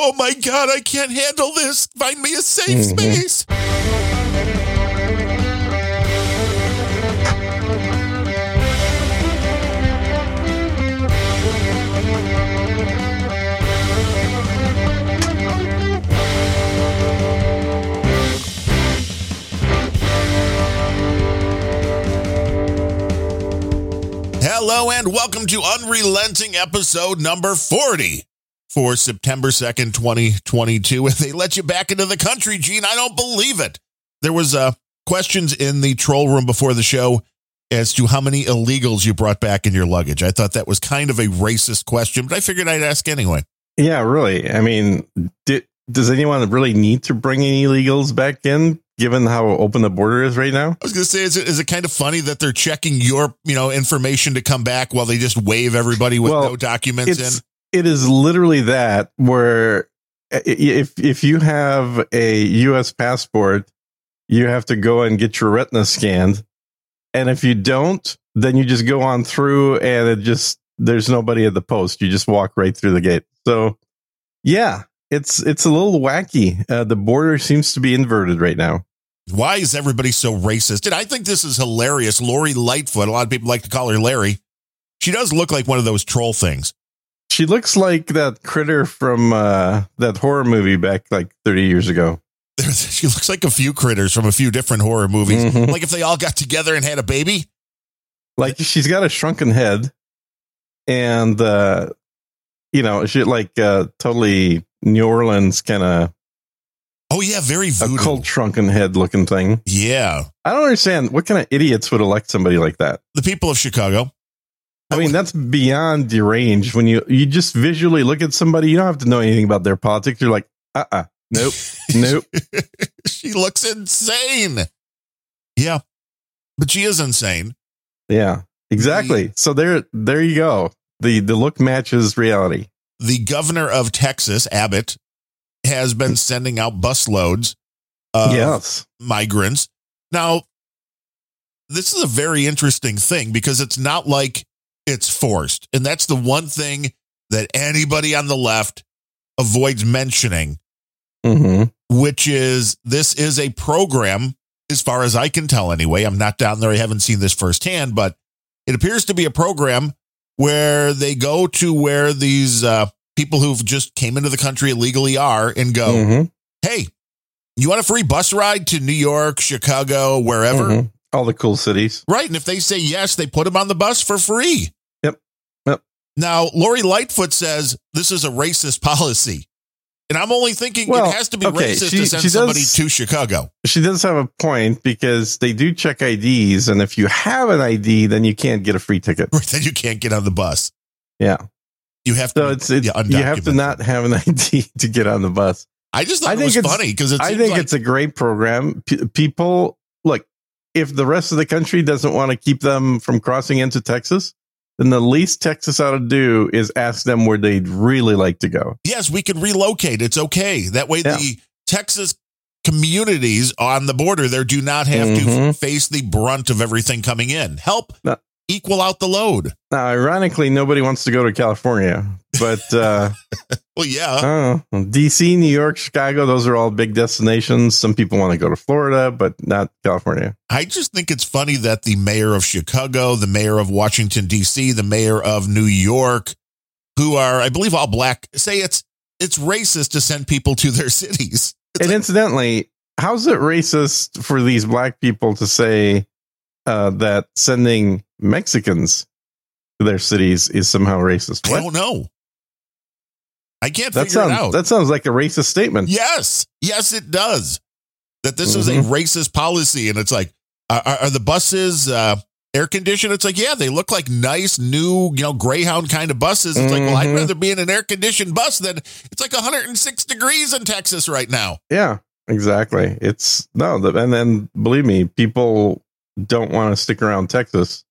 oh my God, I can't handle this. Find me a safe space. Hello and welcome to Unrelenting episode number 40 for September 2nd, 2022. If they let you back into the country, Gene, I don't believe it. There was questions in the troll room before the show as to how many illegals you brought back in your luggage. I thought that was kind of a racist question, but I figured I'd ask anyway. Yeah, really. I mean, does anyone really need to bring any illegals back in, given how open the border is right now? I was going to say, is it kind of funny that they're checking your, information to come back while they just wave everybody with no documents in? It is literally that, where if you have a U.S. passport, you have to go and get your retina scanned. And if you don't, then you just go on through and there's nobody at the post. You just walk right through the gate. So, yeah, it's a little wacky. The border seems to be inverted right now. Why is everybody so racist? And I think this is hilarious. Lori Lightfoot, a lot of people like to call her Larry. She does look like one of those troll things. She looks like that critter from that horror movie back like 30 years ago. She looks like a few critters from a few different horror movies. Mm-hmm. Like if they all got together and had a baby. Like she's got a shrunken head and, she like totally New Orleans kind of. Oh, yeah. Very voodoo. A cold shrunken head looking thing. Yeah. I don't understand. What kind of idiots would elect somebody like that? The people of Chicago. I mean, that's beyond deranged. When you just visually look at somebody, you don't have to know anything about their politics. You're like, nope, nope. She looks insane. Yeah, but she is insane. Yeah, exactly. So there you go. The look matches reality. The governor of Texas, Abbott, has been sending out busloads of migrants. Now, this is a very interesting thing because it's not like it's forced. And that's the one thing that anybody on the left avoids mentioning, which is this is a program, as far as I can tell anyway. I'm not down there. I haven't seen this firsthand, but it appears to be a program where they go to where these people who've just came into the country illegally are and go, hey, you want a free bus ride to New York, Chicago, wherever? All the cool cities. Right. And if they say yes, they put them on the bus for free. Yep. Now, Lori Lightfoot says this is a racist policy. And I'm only thinking it has to be racist to send somebody to Chicago. She does have a point because they do check IDs. And if you have an ID, then you can't get a free ticket. Then you can't get on the bus. Yeah. You have to, you have to not have an ID to get on the bus. I just thought it was funny because I think it's a great program. People, look, if the rest of the country doesn't want to keep them from crossing into Texas, then the least Texas ought to do is ask them where they'd really like to go. Yes, we can relocate. It's okay. That way the Texas communities on the border there do not have to face the brunt of everything coming in. Help equal out the load. Now, ironically, nobody wants to go to California, but DC, New York, Chicago, those are all big destinations. Some people want to go to Florida, but not California. I just think it's funny that the mayor of Chicago, the mayor of Washington, DC, the mayor of New York, who are, I believe, all black, say it's racist to send people to their cities. Incidentally, how's it racist for these black people to say that sending Mexicans to their cities is somehow racist? What? I don't know. I can't figure it out. That sounds like a racist statement. Yes. Yes, it does. That this is a racist policy. And it's like, are the buses air conditioned? It's like, yeah, they look like nice new, Greyhound kind of buses. It's like, well, I'd rather be in an air conditioned bus than it's like 106 degrees in Texas right now. Yeah, exactly. And then believe me, people don't want to stick around Texas.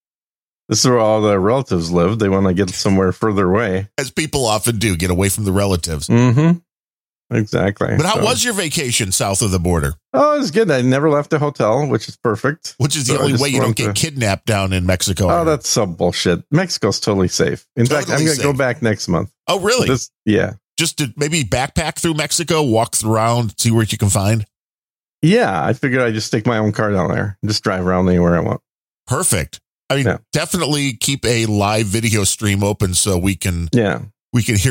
This is where all their relatives live. They want to get somewhere further away. As people often do, get away from the relatives. Exactly. But how was your vacation south of the border? Oh, it was good. I never left a hotel, which is perfect. Which is the only way you don't get kidnapped down in Mexico. Oh, that's some bullshit. Mexico's totally safe. In fact, I'm going to go back next month. Oh, really? So just to maybe backpack through Mexico, walk around, see what you can find? Yeah, I figured I'd just stick my own car down there and just drive around anywhere I want. Perfect. I mean, definitely keep a live video stream open so we can hear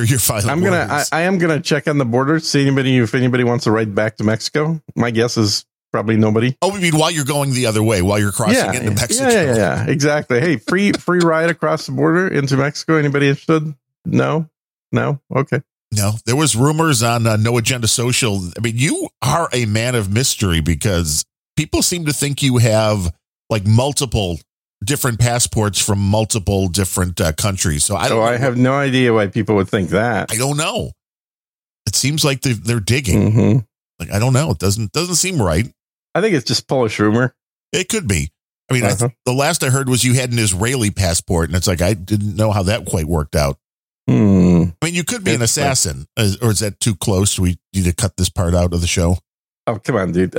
your violent words. I am gonna check on the border, see if anybody wants to ride back to Mexico. My guess is probably nobody. Oh, I mean, while you're going the other way, while you're crossing into Mexico. Yeah, exactly. Hey, free ride across the border into Mexico. Anybody interested? No. Okay. No, there was rumors on No Agenda Social. I mean, you are a man of mystery because people seem to think you have like multiple different passports from multiple different countries. So I have no idea why people would think that. I don't know. It seems like they're digging. Mm-hmm. Like, I don't know. It doesn't seem right. I think it's just Polish rumor. It could be. I mean, the last I heard was you had an Israeli passport, and it's like, I didn't know how that quite worked out. I mean, you could be an assassin, or is that too close? We need to cut this part out of the show. Oh, come on, dude.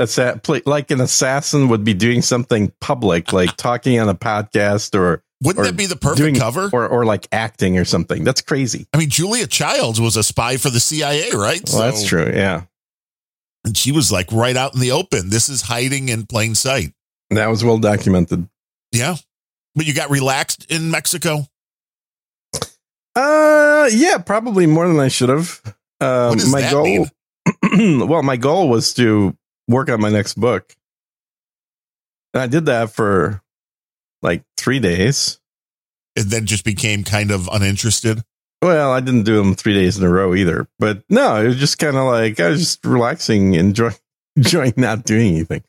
Like an assassin would be doing something public, like talking on a podcast or. Wouldn't that be the perfect cover? Or like acting or something. That's crazy. I mean, Julia Child was a spy for the CIA, right? Well, so, that's true. Yeah. And she was like right out in the open. This is hiding in plain sight. And that was well documented. Yeah. But you got relaxed in Mexico? Yeah, probably more than I should have. What does that mean? Well, my goal was to work on my next book. And I did that for like 3 days. And then just became kind of uninterested. Well, I didn't do them 3 days in a row either. But no, it was just kind of like I was just relaxing, enjoying not doing anything.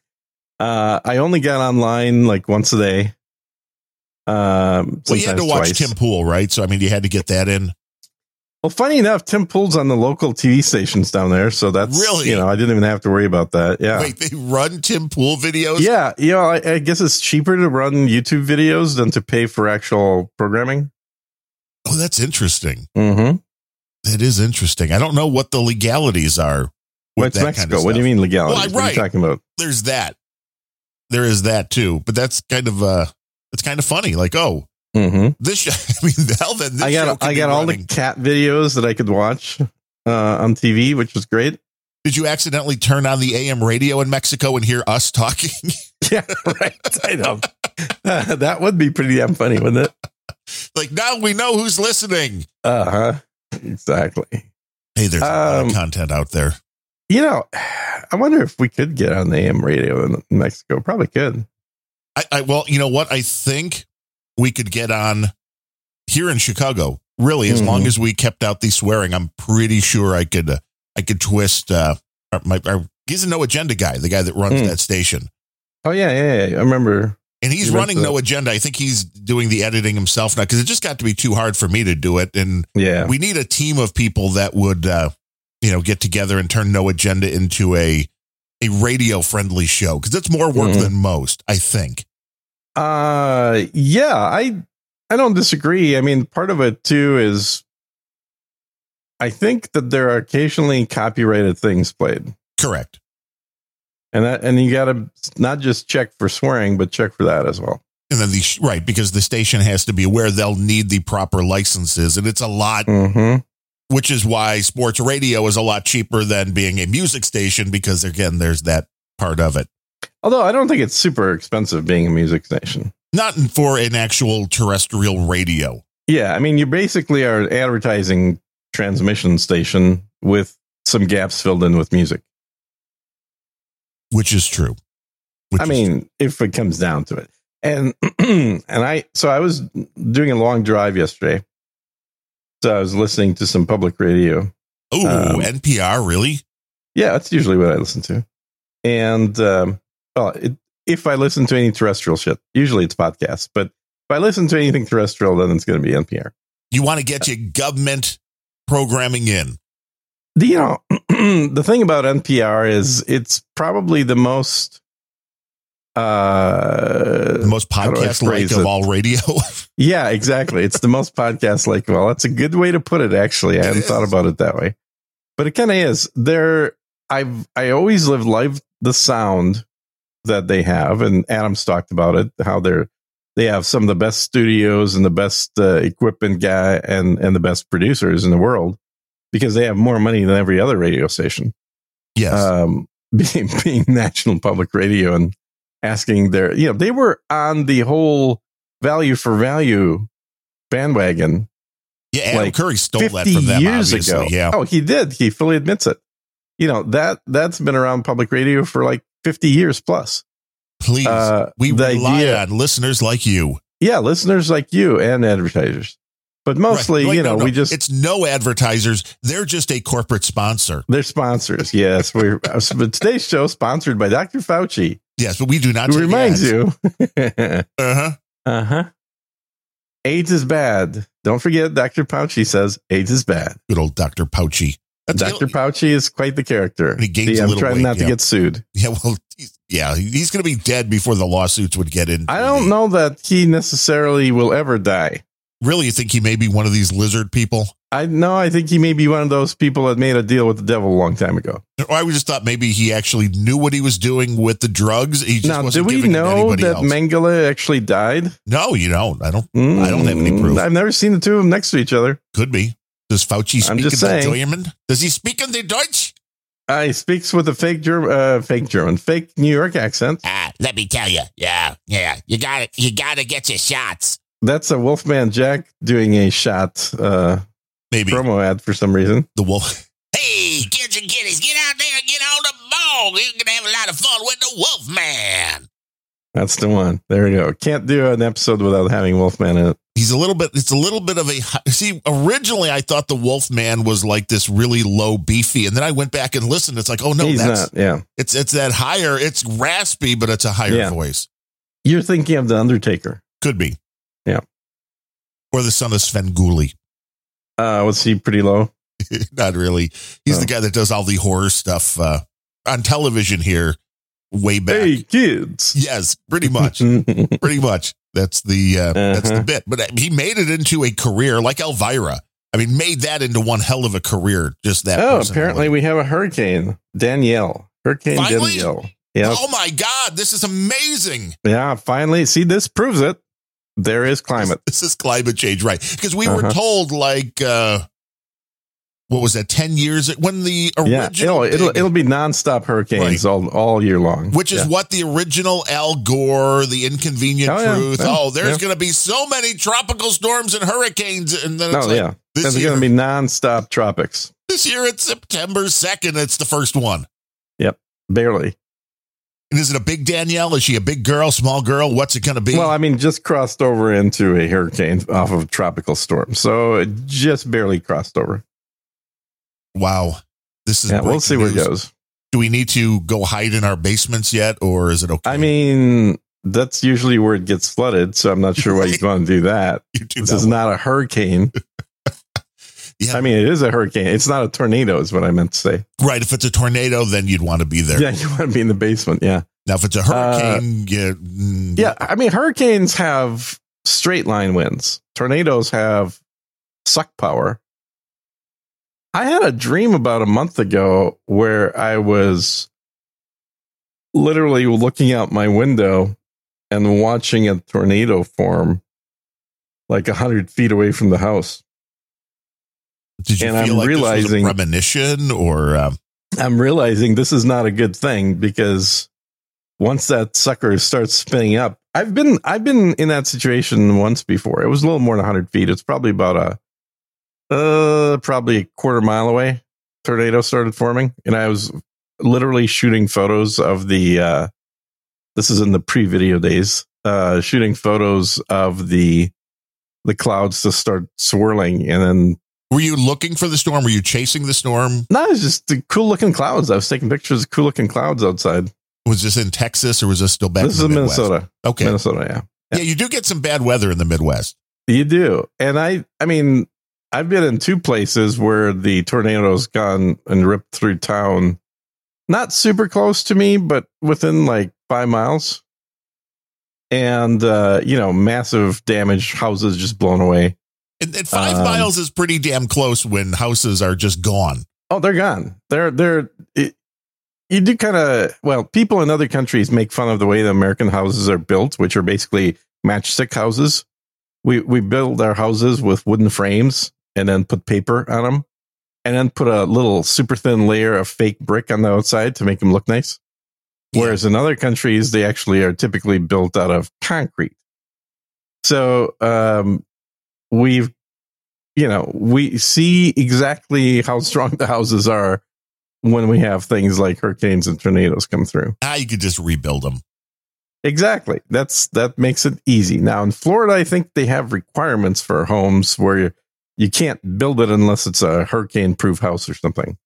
I only got online like once a day. Well, you had to watch Tim Pool, right? So, I mean, you had to get that in. Well, funny enough, Tim Pool's on the local TV stations down there, so that's really, I didn't even have to worry about that. Yeah. Wait, they run Tim Pool videos? Yeah, I guess it's cheaper to run YouTube videos than to pay for actual programming. Oh, that's interesting. Mm-hmm. That is interesting. I don't know what the legalities are. What's Mexico? Kind of what do you mean legalities? Well, what are you talking about? There's that. There is that too, but that's kind of funny. Like, oh. Mm-hmm. This show, I mean, hell, then this I got all the cat videos that I could watch on TV, which was great. Did you accidentally turn on the AM radio in Mexico and hear us talking? Yeah, right. I know. That would be pretty damn funny, wouldn't it? Like, now we know who's listening. Exactly. Hey, there's a lot of content out there. You know, I wonder if we could get on the AM radio in Mexico. Probably could. Well, you know what? I think we could get on here in Chicago, really, as long as we kept out the swearing. I'm pretty sure I could twist he's a No Agenda guy, the guy that runs that station. Oh, yeah. I remember. And he's running No Agenda. I think he's doing the editing himself now because it just got to be too hard for me to do it. And we need a team of people that would, get together and turn No Agenda into a radio friendly show because it's more work than most, I think. I don't disagree. I mean, part of it too is I think that there are occasionally copyrighted things played. Correct. And you got to not just check for swearing, but check for that as well. And then because the station has to be aware they'll need the proper licenses, and it's a lot, which is why sports radio is a lot cheaper than being a music station because, again, there's that part of it. Although I don't think it's super expensive being a music station. Not for an actual terrestrial radio. Yeah, I mean, you basically are an advertising transmission station with some gaps filled in with music. Which is true. If it comes down to it. So I was doing a long drive yesterday. So I was listening to some public radio. Oh, NPR, really? Yeah, that's usually what I listen to. And if I listen to any terrestrial shit, usually it's podcasts. But if I listen to anything terrestrial, then it's going to be NPR. You want to get your government programming in. The thing about NPR is it's probably the most podcast-like of all radio. Yeah, exactly. It's the most podcast-like of all. That's a good way to put it, actually. I hadn't thought about it that way. But it kind of is. I always live the sound that they have, and Adam's talked about it, how they have some of the best studios and the best equipment guy and the best producers in the world. because they have more money than every other radio station. Yes. Being National Public Radio and asking their, you know, they were on the whole value for value bandwagon. Yeah, Adam Curry stole that from them years ago. Yeah. Oh, he did. He fully admits it. You know, that's been around public radio for like 50 years plus. Please, we rely on listeners like you. Yeah, listeners like you and advertisers. But mostly, right. We just... It's no advertisers. They're just a corporate sponsor. They're sponsors, yes. Today's show sponsored by Dr. Fauci. Yes, but we do not... Who reminds you. Uh-huh. Uh-huh. AIDS is bad. Don't forget, Dr. Fauci says AIDS is bad. Good old Dr. Fauci. Dr. Fauci is quite the character. And he gains I'm trying weight, not to get sued. Yeah, well, he's going to be dead before the lawsuits would get in. I don't know that he necessarily will ever die. Really? You think he may be one of these lizard people? I think he may be one of those people that made a deal with the devil a long time ago. I just thought maybe he actually knew what he was doing with the drugs. He just wasn't giving it to anybody else. Now, do we know that Mengele actually died? No, you don't. I don't have any proof. I've never seen the two of them next to each other. Could be. Does Fauci speak in the German? Does he speak in the Deutsch? He speaks with a fake New York accent. Let me tell you. Yeah. You gotta get your shots. That's a Wolfman Jack doing a shot maybe promo ad for some reason. The wolf. Hey, kids and kitties, get out there and get on the ball. You're going to have a lot of fun with the Wolfman. That's the one. There we go. Can't do an episode without having Wolfman in it. It's a little bit of a, originally I thought the Wolfman was like this really low beefy. And then I went back and listened. It's like, oh no, it's that higher, it's raspy, but it's a higher voice. You're thinking of the Undertaker. Could be. Yeah. Or the son of Svengoolie. Was he pretty low? Not really. He's the guy that does all the horror stuff on television here way back. Hey, kids. Yes, pretty much. Pretty much. That's the bit. But he made it into a career like Elvira. I mean, made that into one hell of a career. Just that. Oh, apparently we have a hurricane. Danielle. Finally? Danielle. Yep. Oh, my God. This is amazing. Yeah, finally. See, this proves it. There is climate. This is climate change, right? Because we were told, like, what was that? 10 years when the original it'll be nonstop hurricanes all year long, which is what the original Al Gore, the Inconvenient Truth. Yeah. Oh, there's going to be so many tropical storms and hurricanes, and then there's going to be nonstop tropics. This year it's September 2nd. It's the first one. Yep, barely. And is it a big Danielle? Is she a big girl, small girl? What's it going to be? Well, I mean, just crossed over into a hurricane off of a tropical storm. So it just barely crossed over. Wow. This is we'll see where it goes. Do we need to go hide in our basements yet, or is it okay? I mean, that's usually where it gets flooded, so I'm not sure why you'd want to do that. This is not a hurricane. Yeah. I mean, it is a hurricane. It's not a tornado is what I meant to say. Right. If it's a tornado, then you'd want to be there. Yeah. You want to be in the basement. Yeah. Now, if it's a hurricane. Yeah. I mean, hurricanes have straight line winds. Tornadoes have suck power. I had a dream about a month ago where I was literally looking out my window and watching a tornado form like 100 feet away from the house. Did you feel like this was a premonition, or I'm realizing this is not a good thing, because once that sucker starts spinning up, I've been in that situation once before. It was a little more than 100 feet. It's probably about a quarter mile away. Tornado started forming, and I was literally shooting photos of the. This is in the pre-video days. Shooting photos of the clouds to start swirling, and then. Were you looking for the storm? Were you chasing the storm? No, it was just the cool looking clouds. I was taking pictures of cool looking clouds outside. Was this in Texas, or was this still back? This is in Minnesota. Okay. Minnesota. Yeah. You do get some bad weather in the Midwest. You do. And I mean, I've been in two places where the tornado's gone and ripped through town. Not super close to me, but within like 5 miles. And, massive damage, houses just blown away. And 5 miles is pretty damn close when houses are just gone. Oh, they're gone. You do kind of, people in other countries make fun of the way the American houses are built, which are basically matchstick houses. We build our houses with wooden frames and then put paper on them and then put a little super thin layer of fake brick on the outside to make them look nice. Yeah. Whereas in other countries, they actually are typically built out of concrete. So we see exactly how strong the houses are when we have things like hurricanes and tornadoes come through. Ah, you could just rebuild them. Exactly. That makes it easy. Now in Florida, I think they have requirements for homes where you can't build it unless it's a hurricane proof house or something.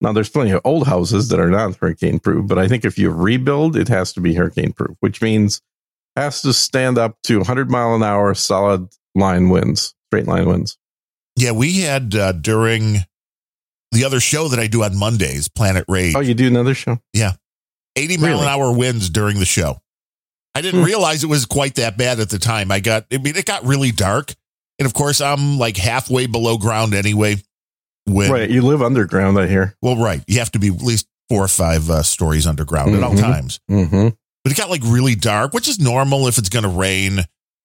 Now there's plenty of old houses that are not hurricane proof, but I think if you rebuild, it has to be hurricane proof, which means it has to stand up to 100 mile an hour solid line winds, straight line winds. Yeah, we had during the other show that I do on Mondays, Planet Rage. Oh, you do another show? Yeah. 80 mile an hour winds during the show. I didn't realize it was quite that bad at the time. It got really dark. And of course, I'm like halfway below ground anyway. You live underground, I hear. Well, right. You have to be at least 4 or 5 stories underground at all times. Mm-hmm. But it got like really dark, which is normal if it's going to rain.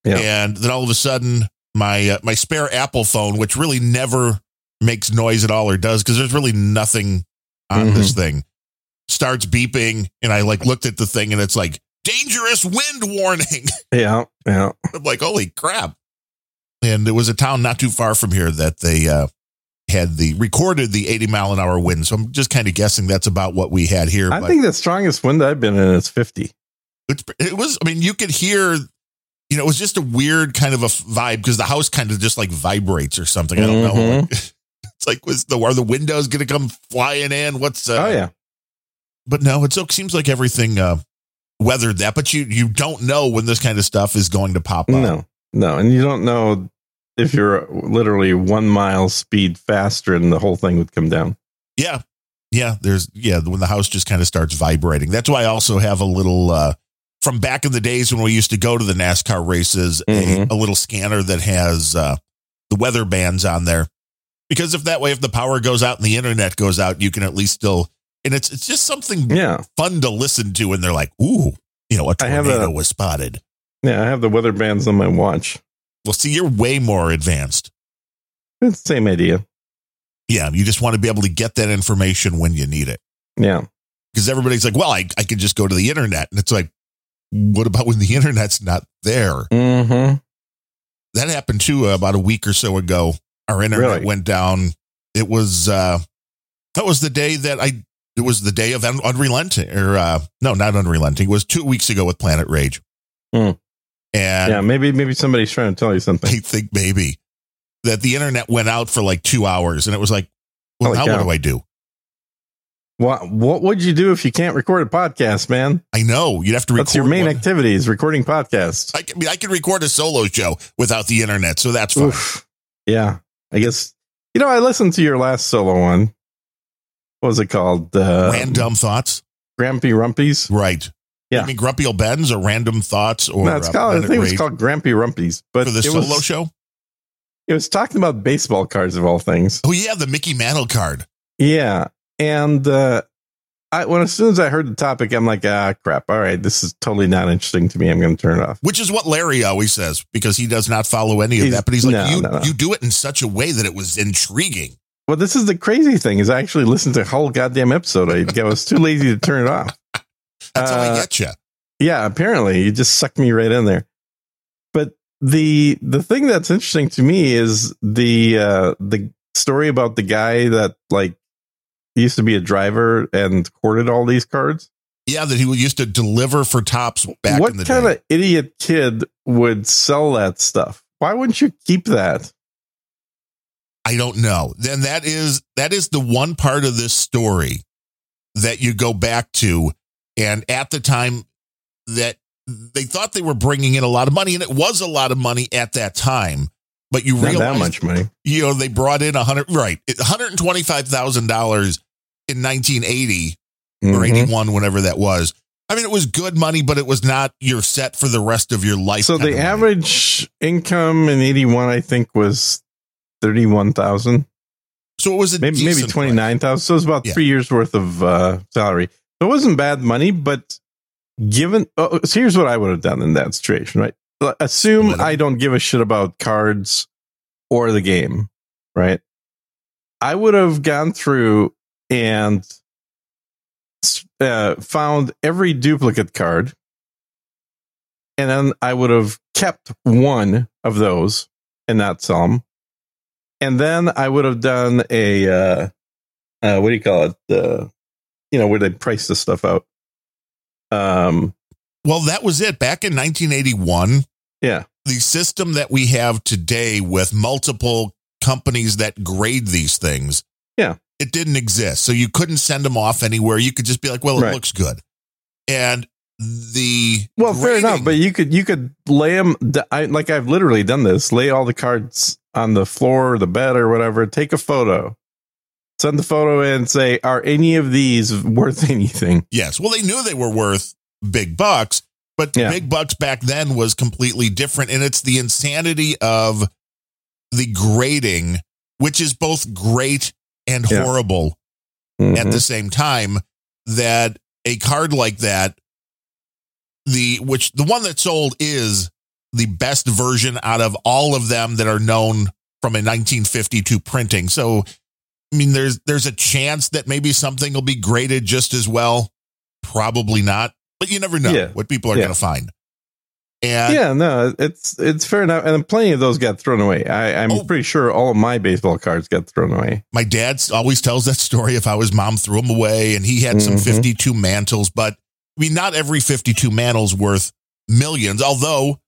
Yeah. And then all of a sudden, my spare Apple phone, which really never makes noise at all or does, because there's really nothing on this thing, starts beeping. And I like looked at the thing and it's like, dangerous wind warning. Yeah. Yeah. I'm like, holy crap. And there was a town not too far from here that they had recorded the 80 mile an hour wind. So I'm just kind of guessing that's about what we had here. I think the strongest wind I've been in is 50. It was, you could hear, it was just a weird kind of a vibe because the house kind of just like vibrates or something. I don't know. It's like, are the windows going to come flying in? Oh yeah. But no, it seems like everything weathered that, but you don't know when this kind of stuff is going to pop up. No. And you don't know if you're literally 1 mile speed faster and the whole thing would come down. Yeah. Yeah. When the house just kind of starts vibrating. That's why I also have a little, from back in the days when we used to go to the NASCAR races, a little scanner that has the weather bands on there. Because if the power goes out and the internet goes out, you can at least still, and it's just something fun to listen to. And they're like, ooh, a tornado was spotted. Yeah, I have the weather bands on my watch. Well, see, you're way more advanced. It's the same idea. Yeah, you just want to be able to get that information when you need it. Yeah. Because everybody's like, well, I could just go to the internet. And it's like, what about when the internet's not there? Mm-hmm. That happened, too, about a week or so ago. Our internet went down. It was, that was the day that it was the day of Unrelenting, or no, not Unrelenting. It was 2 weeks ago with Planet Rage. Mm. And yeah, maybe somebody's trying to tell you something. I think maybe that the internet went out for like 2 hours and it was like, well, now what do I do? What would you do if you can't record a podcast, man? I know you'd have to record. That's your main activity is recording podcasts. I can record a solo show without the internet. So that's fine. Oof. Yeah. I guess, I listened to your last solo one. What was it called? Random Thoughts. Grumpy Rumpies. Right. Yeah. I mean, Grumpy Old Ben's or Random Thoughts or I think it's called Grumpy Rumpies. But for the solo show? It was talking about baseball cards of all things. Oh, yeah. The Mickey Mantle card. Yeah. And as soon as I heard the topic, I'm like, crap. All right. This is totally not interesting to me. I'm going to turn it off. Which is what Larry always says, because he does not follow any of that. But he's like, you do it in such a way that it was intriguing. Well, this is the crazy thing is I actually listened to the whole goddamn episode. I was too lazy to turn it off. That's how I get you. Yeah, apparently you just sucked me right in there. But the thing that's interesting to me is the story about the guy that like used to be a driver and hoarded all these cards. Yeah, that he used to deliver for Tops back in the day. What kind of idiot kid would sell that stuff? Why wouldn't you keep that? I don't know. Then that is the one part of this story that you go back to. And at the time that they thought they were bringing in a lot of money, and it was a lot of money at that time, but you realize that much money, they brought in $125,000 in 1980 or 81, whenever that was. I mean, it was good money, but it was not your set for the rest of your life. So the average income in 81, I think was 31,000. So it was maybe 29,000. So it was about 3 years worth of salary. It wasn't bad money, but so here's what I would have done in that situation, right? Assume I don't give a shit about cards or the game, right? I would have gone through and found every duplicate card, and then I would have kept one of those and not sell them. And then I would have done a, what do you call it? You know, where they price the stuff out. Well, that was it. Back in 1981, yeah, the system that we have today with multiple companies that grade these things, yeah, it didn't exist. So you couldn't send them off anywhere. You could just be like, well, it looks good. And the fair enough, but you could lay them. Like I've literally done this. Lay all the cards on the floor or the bed or whatever. Take a photo. Send the photo in and say, are any of these worth anything? Yes. Well, they knew they were worth big bucks, but big bucks back then was completely different. And it's the insanity of the grading, which is both great and horrible at the same time, that a card like that, the one that sold is the best version out of all of them that are known from a 1952 printing. So, I mean, there's a chance that maybe something will be graded just as well. Probably not, but you never know what people are going to find. And it's fair enough. And plenty of those got thrown away. I'm pretty sure all of my baseball cards got thrown away. My dad always tells that story of how his mom threw them away, and he had some 52 mantles, but I mean, not every 52 mantle's worth millions, although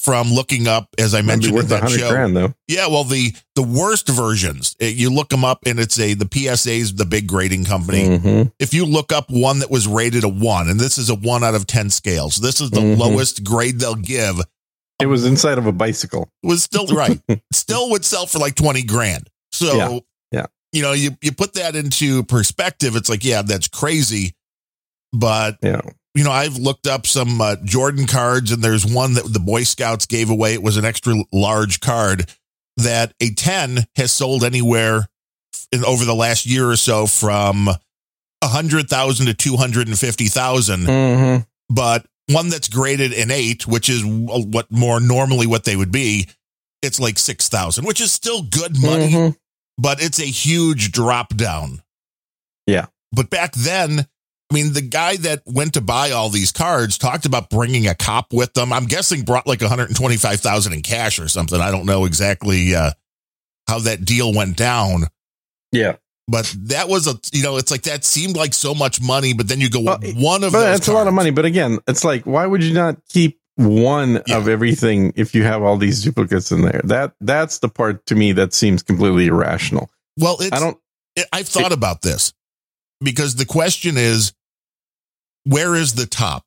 from looking up, as I mentioned in that show, grand, though. Yeah, well, the worst versions, you look them up and it's the PSA's the big grading company. Mm-hmm. If you look up one that was rated a 1, and this is a 1 out of 10 scale, so this is the lowest grade they'll give. It was inside of a bicycle. Was still right. Still would sell for like 20 grand. So, you know, you put that into perspective. It's like, yeah, that's crazy. But, you know, I've looked up some Jordan cards, and there's one that the Boy Scouts gave away. It was an extra large card that a 10 has sold anywhere over the last year or so from 100,000 to 250,000. Mm-hmm. But one that's graded an 8, which is what they would be, it's like 6,000, which is still good money, but it's a huge drop down. Yeah. But back then, I mean, the guy that went to buy all these cards talked about bringing a cop with them. I'm guessing brought like $125,000 in cash or something. I don't know exactly how that deal went down. Yeah. But that was it's like that seemed like so much money, but then you go one of those cards. That's a lot of money. But again, it's like, why would you not keep one of everything if you have all these duplicates in there? That's the part to me that seems completely irrational. Well, I've thought about this, because the question is, where is the top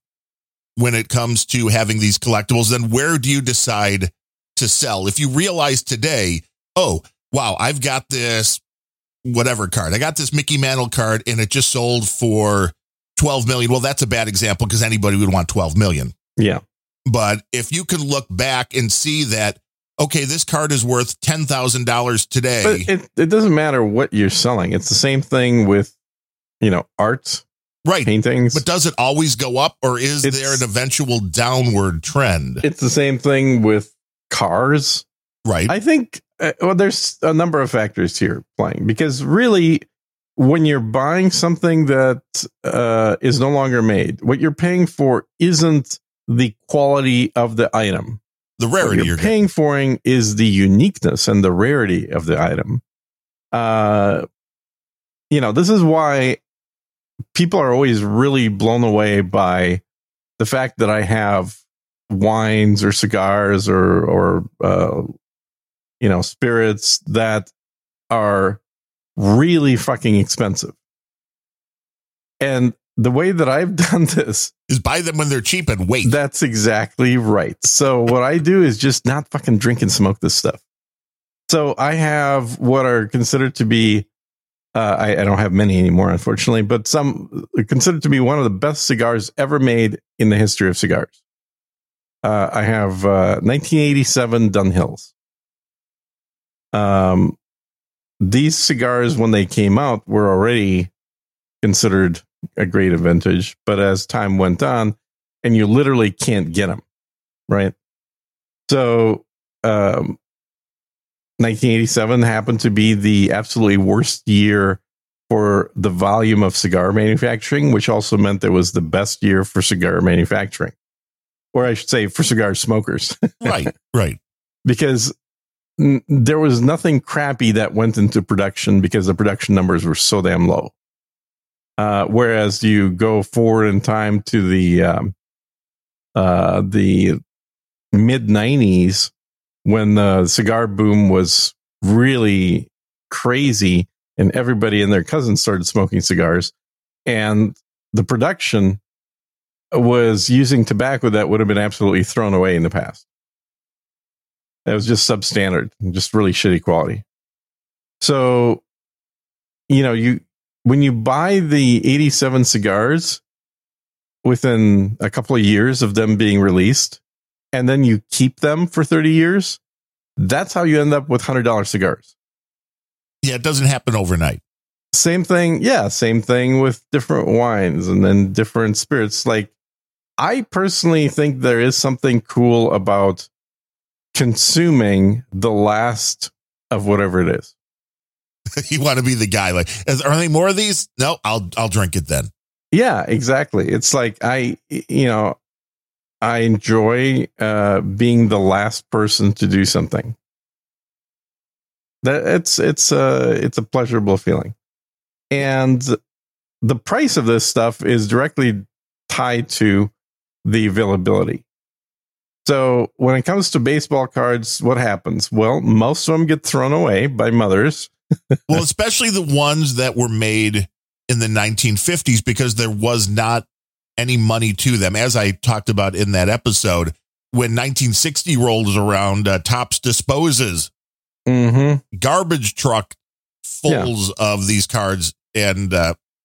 when it comes to having these collectibles? Then where do you decide to sell? If you realize today, oh, wow, I've got this whatever card. I got this Mickey Mantle card and it just sold for $12 million. Well, that's a bad example because anybody would want $12 million. Yeah. But if you can look back and see that, okay, this card is worth $10,000 today. But it doesn't matter what you're selling. It's the same thing with, you know, art. Right. Paintings. But does it always go up, or is there an eventual downward trend? It's the same thing with cars. Right. I think, there's a number of factors here playing, because really when you're buying something that is no longer made, what you're paying for isn't the quality of the item. The rarity you're paying for is the uniqueness and the rarity of the item. You know, this is why people are always really blown away by the fact that I have wines or cigars or you know, spirits that are really fucking expensive. And the way that I've done this is buy them when they're cheap and wait. That's exactly right. So what I do is just not fucking drink and smoke this stuff. So I have what are considered to be I don't have many anymore, unfortunately, but some are considered to be one of the best cigars ever made in the history of cigars. I have 1987 Dunhills. These cigars, when they came out, were already considered a great vintage, but as time went on, and you literally can't get them, right? So 1987 happened to be the absolutely worst year for the volume of cigar manufacturing, which also meant that it was the best year for cigar manufacturing, or I should say for cigar smokers. Right. Because there was nothing crappy that went into production because the production numbers were so damn low. Whereas you go forward in time to the mid 90s, when the cigar boom was really crazy and everybody and their cousins started smoking cigars, and the production was using tobacco that would have been absolutely thrown away in the past. That was just substandard, just really shitty quality. So, you know, when you buy the 87 cigars within a couple of years of them being released, and then you keep them for 30 years, that's how you end up with $100 cigars. Yeah, it doesn't happen overnight. Same thing. Yeah, same thing with different wines and then different spirits. Like, I personally think there is something cool about consuming the last of whatever it is. You want to be the guy like, are there more of these? No, I'll drink it then. Yeah, exactly. It's like, I enjoy being the last person to do something. That it's a pleasurable feeling. And the price of this stuff is directly tied to the availability. So when it comes to baseball cards, what happens? Well, most of them get thrown away by mothers. Well, especially the ones that were made in the 1950s, because there was not any money to them. As I talked about in that episode, when 1960 rolls around, Topps disposes. Mm-hmm. Garbage truck fulls of these cards, and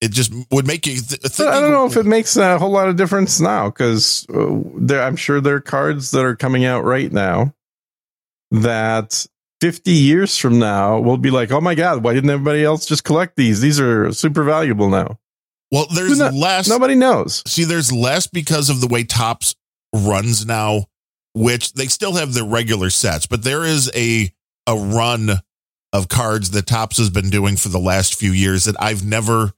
it just would make you think. I don't know if it makes a whole lot of difference now, because I'm sure there are cards that are coming out right now that 50 years from now will be like, oh my God, why didn't everybody else just collect these? These are super valuable now. Well, there's less. Nobody knows. See, there's less because of the way Topps runs now, which they still have their regular sets, but there is a run of cards that Topps has been doing for the last few years that I've never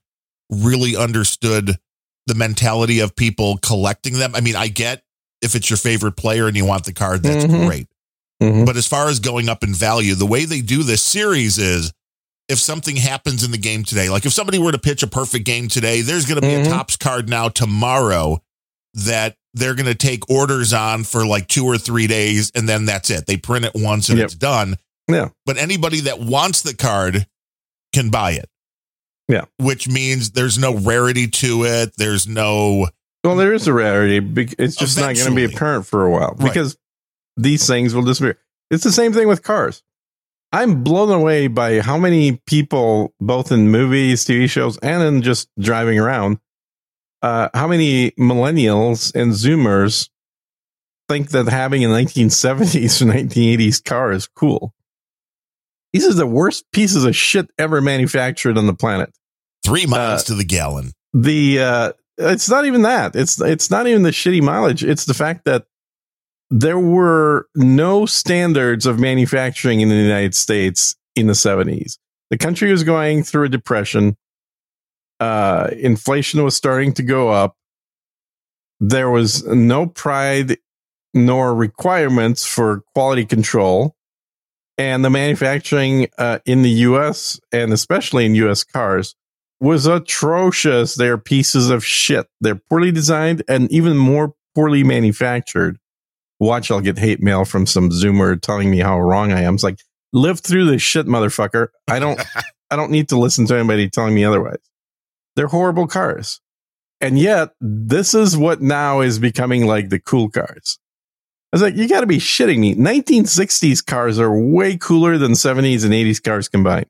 really understood the mentality of people collecting them. I mean, I get if it's your favorite player and you want the card, that's great. Mm-hmm. But as far as going up in value, the way they do this series is, if something happens in the game today, like if somebody were to pitch a perfect game today, there's going to be a Topps card now tomorrow that they're going to take orders on for like 2 or 3 days. And then that's it. They print it once and it's done. Yeah. But anybody that wants the card can buy it. Yeah. Which means there's no rarity to it. There's no. Well, there is a rarity. It's just not going to be apparent for a while because these things will disappear. It's the same thing with cars. I'm blown away by how many people, both in movies, TV shows, and in just driving around, how many millennials and Zoomers think that having a 1970s or 1980s car is cool. These are the worst pieces of shit ever manufactured on the planet. 3 miles to the gallon. It's not even that. It's not even the shitty mileage. It's the fact that there were no standards of manufacturing in the United States in the 70s. The country was going through a depression. Inflation was starting to go up. There was no pride nor requirements for quality control. And the manufacturing in the U.S., and especially in U.S. cars, was atrocious. They're pieces of shit. They're poorly designed and even more poorly manufactured. Watch, I'll get hate mail from some Zoomer telling me how wrong I am. It's like, live through this shit, motherfucker. I don't need to listen to anybody telling me otherwise. They're horrible cars. And yet, this is what now is becoming like the cool cars. I was like, you got to be shitting me. 1960s cars are way cooler than 70s and 80s cars combined.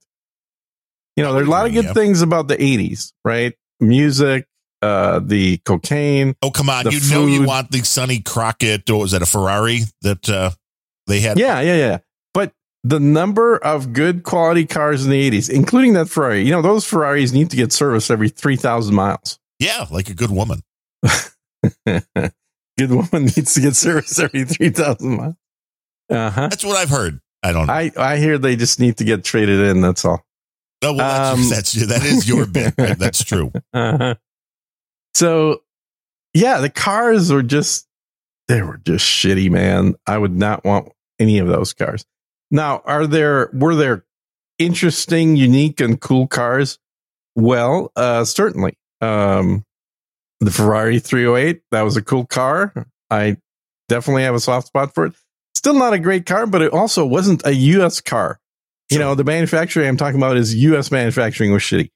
You know, there's a lot of good things about the 80s, right? Music. The cocaine. Oh, come on. You food. Know you want the Sonny Crockett, or was that a Ferrari that they had? Yeah. But the number of good quality cars in the 80s, including that Ferrari, you know, those Ferraris need to get serviced every 3,000 miles. Yeah, like a good woman. Good woman needs to get serviced every 3,000 miles. That's what I've heard. I don't know. I hear they just need to get traded in. That's all. Oh, well, that is your bit. Right? That's true. Uh-huh. So, yeah, the cars were just shitty, man. I would not want any of those cars. Now, were there interesting, unique, and cool cars? Well, certainly. The Ferrari 308, that was a cool car. I definitely have a soft spot for it. Still not a great car, but it also wasn't a U.S. car. Sure. You know, the manufacturer I'm talking about is U.S. manufacturing was shitty.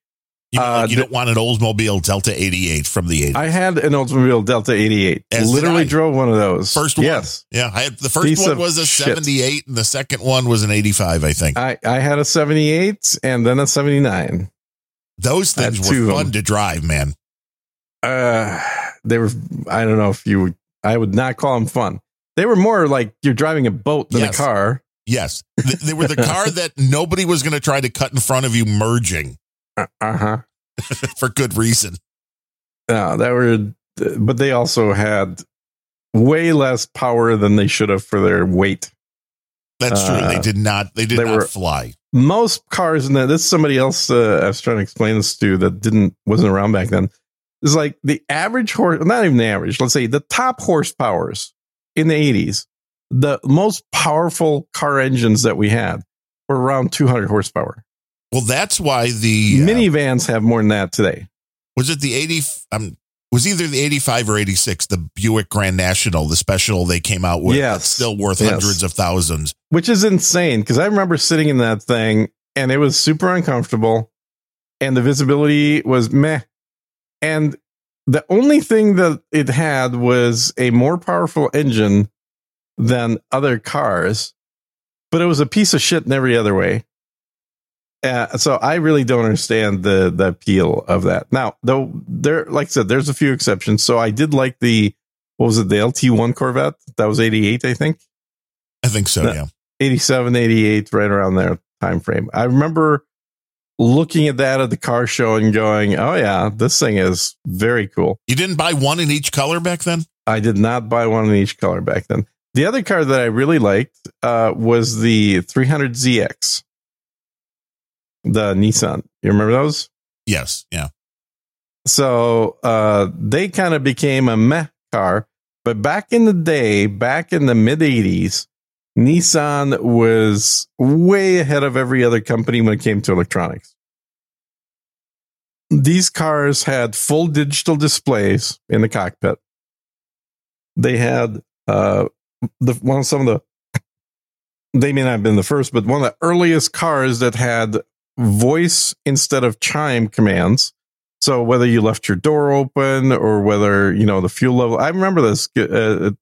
You don't want an Oldsmobile Delta 88 from the 80s. I had an Oldsmobile Delta 88. Literally drove one of those. First one. Yes. Yeah. I had, the first piece one was a 78 shit. And the second one was an 85, I think. I had a 78 and then a 79. Those things were fun to drive, man. They were, I don't know if you would, I would not call them fun. They were more like you're driving a boat than a car. Yes. They were the car that nobody was going to try to cut in front of you merging. Uh-huh. For good reason. No, but they also had way less power than they should have for their weight. That's true. They did not fly. Most cars in that, this is somebody else I was trying to explain this to that wasn't around back then. It's like the average horse, not even the average, let's say the top horsepowers in the 80s, the most powerful car engines that we had were around 200 horsepower. Well, that's why the minivans have more than that today. Was it the 80? Was either the 85 or 86, the Buick Grand National, the special they came out with? Yes. It's still worth hundreds of thousands, which is insane. Because I remember sitting in that thing and it was super uncomfortable and the visibility was meh. And the only thing that it had was a more powerful engine than other cars, but it was a piece of shit in every other way. So I really don't understand the appeal of that. Now, though, there, like I said, there's a few exceptions. So I did like the LT1 Corvette? That was 88, I think. I think so, yeah. 87, 88, right around their time frame. I remember looking at that at the car show and going, oh, yeah, this thing is very cool. You didn't buy one in each color back then? I did not buy one in each color back then. The other car that I really liked was the 300ZX. The Nissan. You remember those? Yes. Yeah. So they kind of became a meh car. But back in the day, back in the mid 80s, Nissan was way ahead of every other company when it came to electronics. These cars had full digital displays in the cockpit. They had they may not have been the first, but one of the earliest cars that had voice instead of chime commands. So whether you left your door open or whether, you know, the fuel level, I remember this, the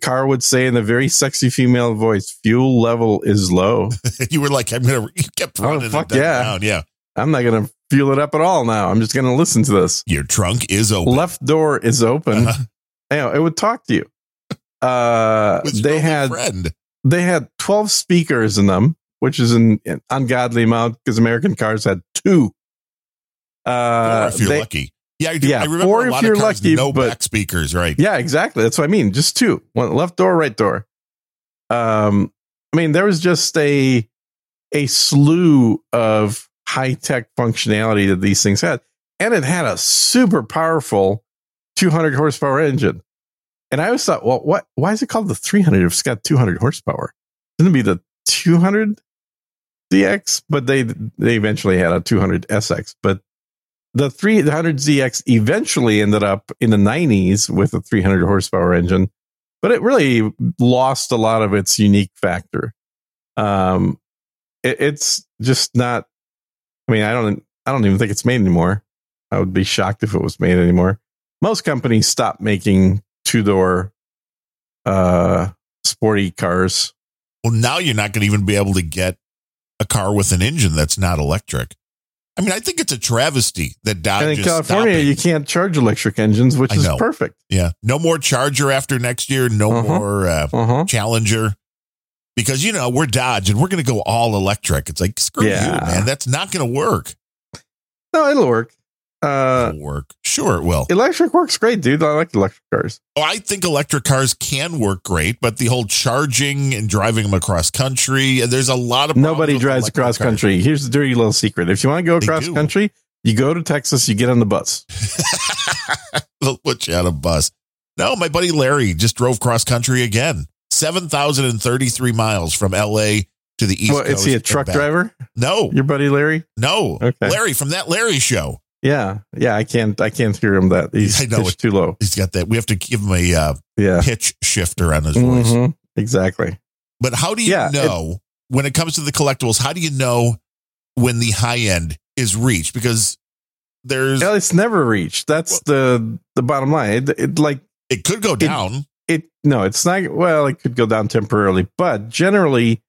car would say in a very sexy female voice, fuel level is low. You were like, you kept running down. Yeah. I'm not going to fuel it up at all now. I'm just going to listen to this. Your trunk is open. Left door is open. Uh-huh. You know, it would talk to you. They had 12 speakers in them, which is an ungodly amount because American cars had two. Or if you're lucky. Yeah, I do. Yeah, I remember or a lot if you're of cars, lucky, no but, back speakers, right? Yeah, exactly. That's what I mean. Just two. One left door, right door. I mean, there was just a slew of high-tech functionality that these things had. And it had a super powerful 200 horsepower engine. And I always thought, well, why is it called the 300 if it's got 200 horsepower? Shouldn't it be the 200 ZX, but they eventually had a 200 SX, but the 300 ZX eventually ended up in the 90s with a 300 horsepower engine, but it really lost a lot of its unique factor. It's just not. I mean, I don't even think it's made anymore. I would be shocked if it was made anymore. Most companies stopped making two-door sporty cars. Well, now you're not going to even be able to get a car with an engine that's not electric. I mean, I think it's a travesty that Dodge is. And in California, you can't charge electric engines, which is perfect. Yeah. No more Charger after next year. No more Challenger. Because, you know, we're Dodge and we're going to go all electric. It's like, screw you, man. That's not going to work. No, it'll work. It'll work. Sure, it will. Electric works great, dude. I like electric cars. Oh, I think electric cars can work great, but the whole charging and driving them across country, there's a lot of nobody drives across country. Here's the dirty little secret. If you want to go across country, you go to Texas, you get on the bus. They'll put you on a bus. No, my buddy Larry just drove cross country again. 7,033 miles from LA to the East Coast. Is he a truck driver? No. Your buddy Larry? No. Okay. Larry from That Larry Show. Yeah. Yeah. I can't hear him that. He's too low. He's got that. We have to give him a pitch shifter on his voice. Mm-hmm. Exactly. But how do you know when it comes to the collectibles, how do you know when the high end is reached? Because it's never reached. That's the bottom line. It could go down. It's not. Well, it could go down temporarily, but generally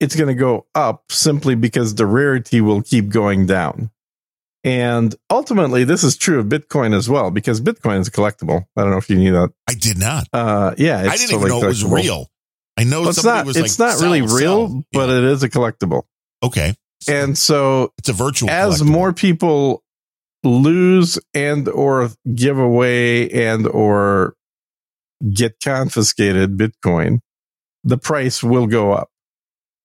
it's going to go up simply because the rarity will keep going down. And ultimately, this is true of Bitcoin as well, because Bitcoin is collectible. I don't know if you knew that. I did not. I didn't even know it was real. I know it's not really real, but it is a collectible. Okay. So and so it's a virtual as collectible. More people lose and or give away and or get confiscated Bitcoin, the price will go up.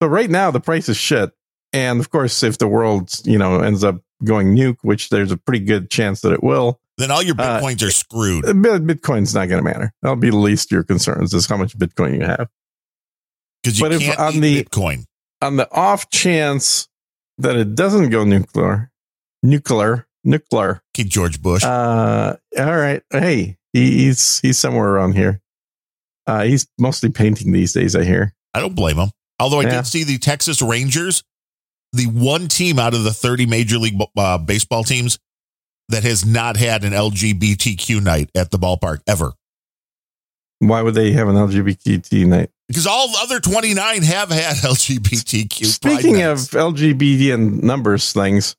So right now the price is shit. And of course, if the world, ends up going nuke, which there's a pretty good chance that it will, then all your Bitcoins are screwed. Bitcoin's not going to matter. That'll be the least of your concerns is how much Bitcoin you have. Because you can't Bitcoin. On the off chance that it doesn't go nuclear. Keep George Bush. All right. Hey, he's somewhere around here. He's mostly painting these days, I hear. I don't blame him. Although I did see the Texas Rangers, the one team out of the 30 Major League Baseball teams that has not had an LGBTQ night at the ballpark ever. Why would they have an LGBTQ night? Because all the other 29 have had LGBTQ. Speaking of LGBT and numbers things,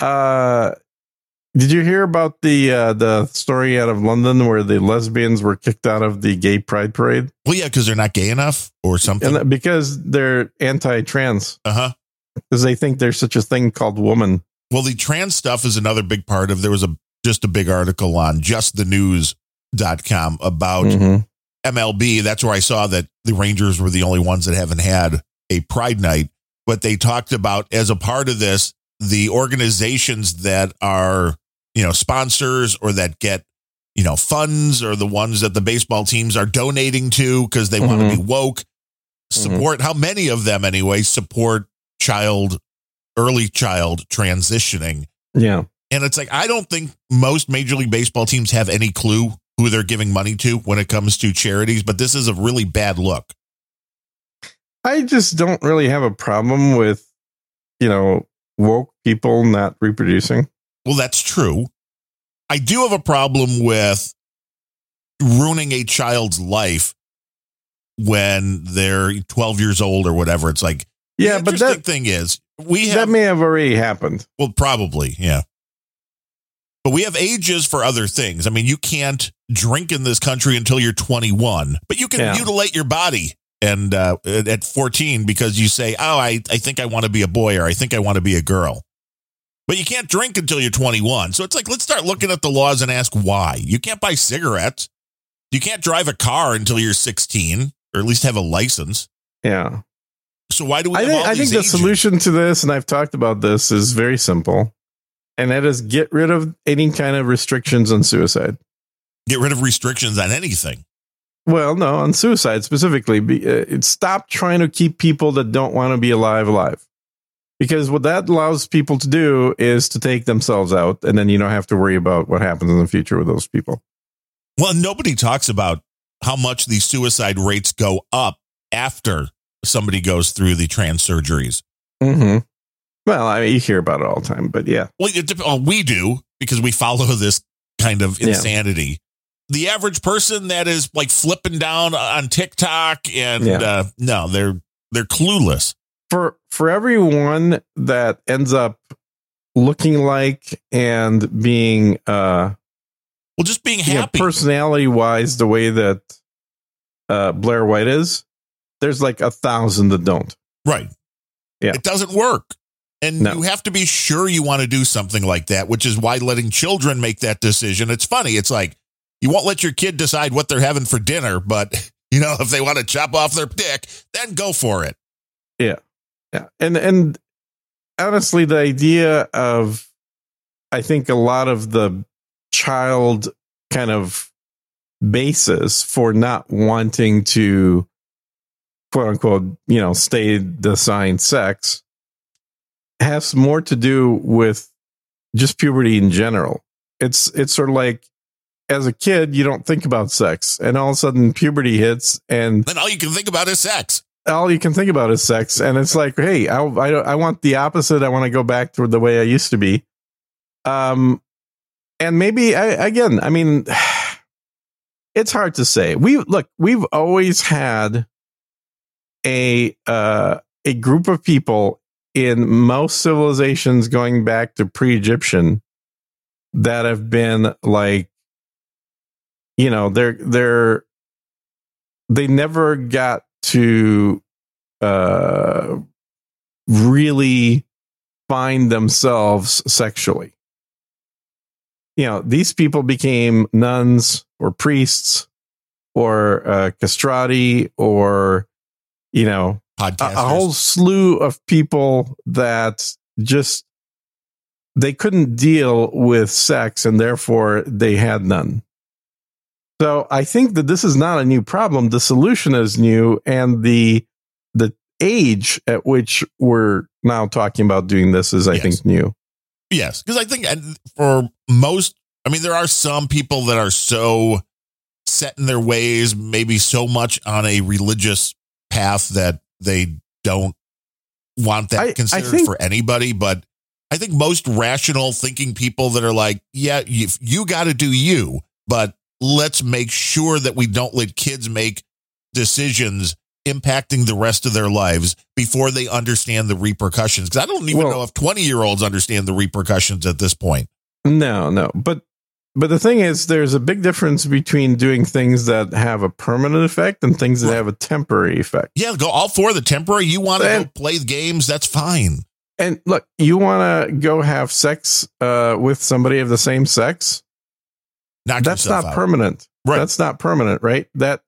did you hear about the story out of London where the lesbians were kicked out of the gay pride parade? Well, yeah, because they're not gay enough or something. And because they're anti-trans. Uh-huh. Because they think there's such a thing called woman. Well, the trans stuff is another big part of. There was a big article on justthenews.com about MLB. That's where I saw that the Rangers were the only ones that haven't had a pride night. But they talked about, as a part of this, the organizations that are, sponsors or that get, funds are the ones that the baseball teams are donating to because they want to be woke. Support how many of them anyway support early child transitioning. Yeah. And it's like, I don't think most Major League Baseball teams have any clue who they're giving money to when it comes to charities, but this is a really bad look. I just don't really have a problem with, woke people not reproducing. Well, that's true. I do have a problem with ruining a child's life when they're 12 years old or whatever. It's like, yeah, but the thing is, that may have already happened. Well, probably, yeah. But we have ages for other things. I mean, you can't drink in this country until you're 21, but you can mutilate your body and at 14 because you say, "Oh, I think I want to be a boy," or "I think I want to be a girl." But you can't drink until you're 21. So it's like, let's start looking at the laws and ask why. You can't buy cigarettes. You can't drive a car until you're 16, or at least have a license. Yeah. So why do we? I think the solution to this, and I've talked about this, is very simple, and that is get rid of any kind of restrictions on suicide. Get rid of restrictions on anything. Well, no, on suicide specifically. Stop trying to keep people that don't want to be alive, because what that allows people to do is to take themselves out, and then you don't have to worry about what happens in the future with those people. Well, nobody talks about how much the suicide rates go up after somebody goes through the trans surgeries. Mm-hmm. Well, I mean, you hear about it all the time, but yeah. Well, we do, because we follow this kind of insanity. The average person that is like flipping down on TikTok and no, they're clueless. For everyone that ends up looking like and being just being happy personality wise the way that Blair White is, there's like 1,000 that don't. Right. Yeah. It doesn't work. And you have to be sure you want to do something like that, which is why letting children make that decision. It's funny. It's like you won't let your kid decide what they're having for dinner, but, you know, if they want to chop off their dick, then go for it. Yeah. Yeah. And honestly, the idea of, I think a lot of the child kind of basis for not wanting to, quote unquote, you know, stay the assigned sex has more to do with just puberty in general. It's sort of like, as a kid, you don't think about sex, and all of a sudden puberty hits, and then all you can think about is sex. All you can think about is sex. And it's like, hey, I want the opposite. I want to go back to the way I used to be. And maybe I mean, it's hard to say. We've always had a group of people in most civilizations going back to pre-Egyptian that have been like, you know, they never got to really find themselves sexually. You know, these people became nuns or priests or castrati or, you know, a whole slew of people that just, they couldn't deal with sex and therefore they had none. So I think that this is not a new problem. The solution is new, and the age at which we're now talking about doing this is, I think, new. Yes, because I think for most, I mean, there are some people that are so set in their ways, maybe so much on a religious path that they don't want that considered for anybody. But I think most rational thinking people that are like, yeah, you got to do you, but let's make sure that we don't let kids make decisions impacting the rest of their lives before they understand the repercussions. Because I don't even know if 20-year-olds understand the repercussions at this point. No. But the thing is, there's a big difference between doing things that have a permanent effect and things that have a temporary effect. Yeah, go all for the temporary. You want to play games, that's fine. And look, you want to go have sex with somebody of the same sex? That's not permanent. Right. That's not permanent, right? That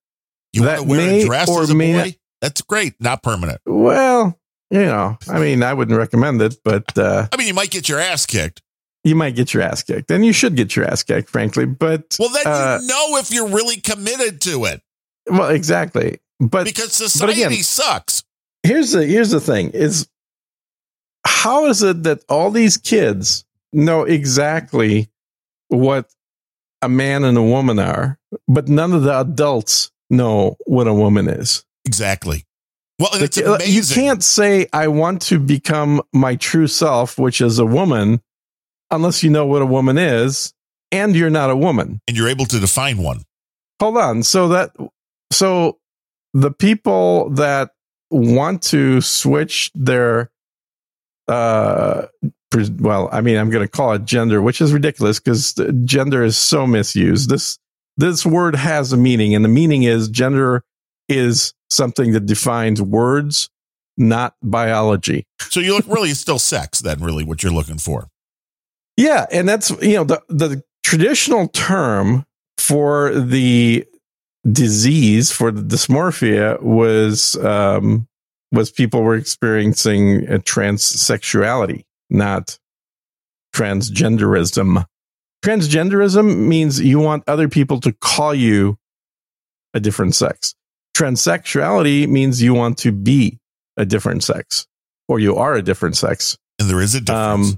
you want to wear a dress as a boy? That's great. Not permanent. Well, you know, I mean, I wouldn't recommend it, but I mean, you might get your ass kicked. You might get your ass kicked, and you should get your ass kicked, frankly. But then you know if you're really committed to it. Well, exactly, but because society sucks. Here's the thing: is how is it that all these kids know exactly what a man and a woman are, but none of the adults know what a woman is? Exactly. Well, and it's amazing. You can't say I want to become my true self, which is a woman, unless you know what a woman is, and you're not a woman, and you're able to define one. Hold on. So the people that want to switch their, well, I mean, I'm going to call it gender, which is ridiculous because gender is so misused. This word has a meaning, and the meaning is gender is something that defines words, not biology. So you look really it's still sex then, really what you're looking for. Yeah, and that's, you know, the traditional term for the disease, for the dysmorphia, was people were experiencing a transsexuality, not transgenderism. Transgenderism means you want other people to call you a different sex. Transsexuality means you want to be a different sex, or you are a different sex. And there is a difference.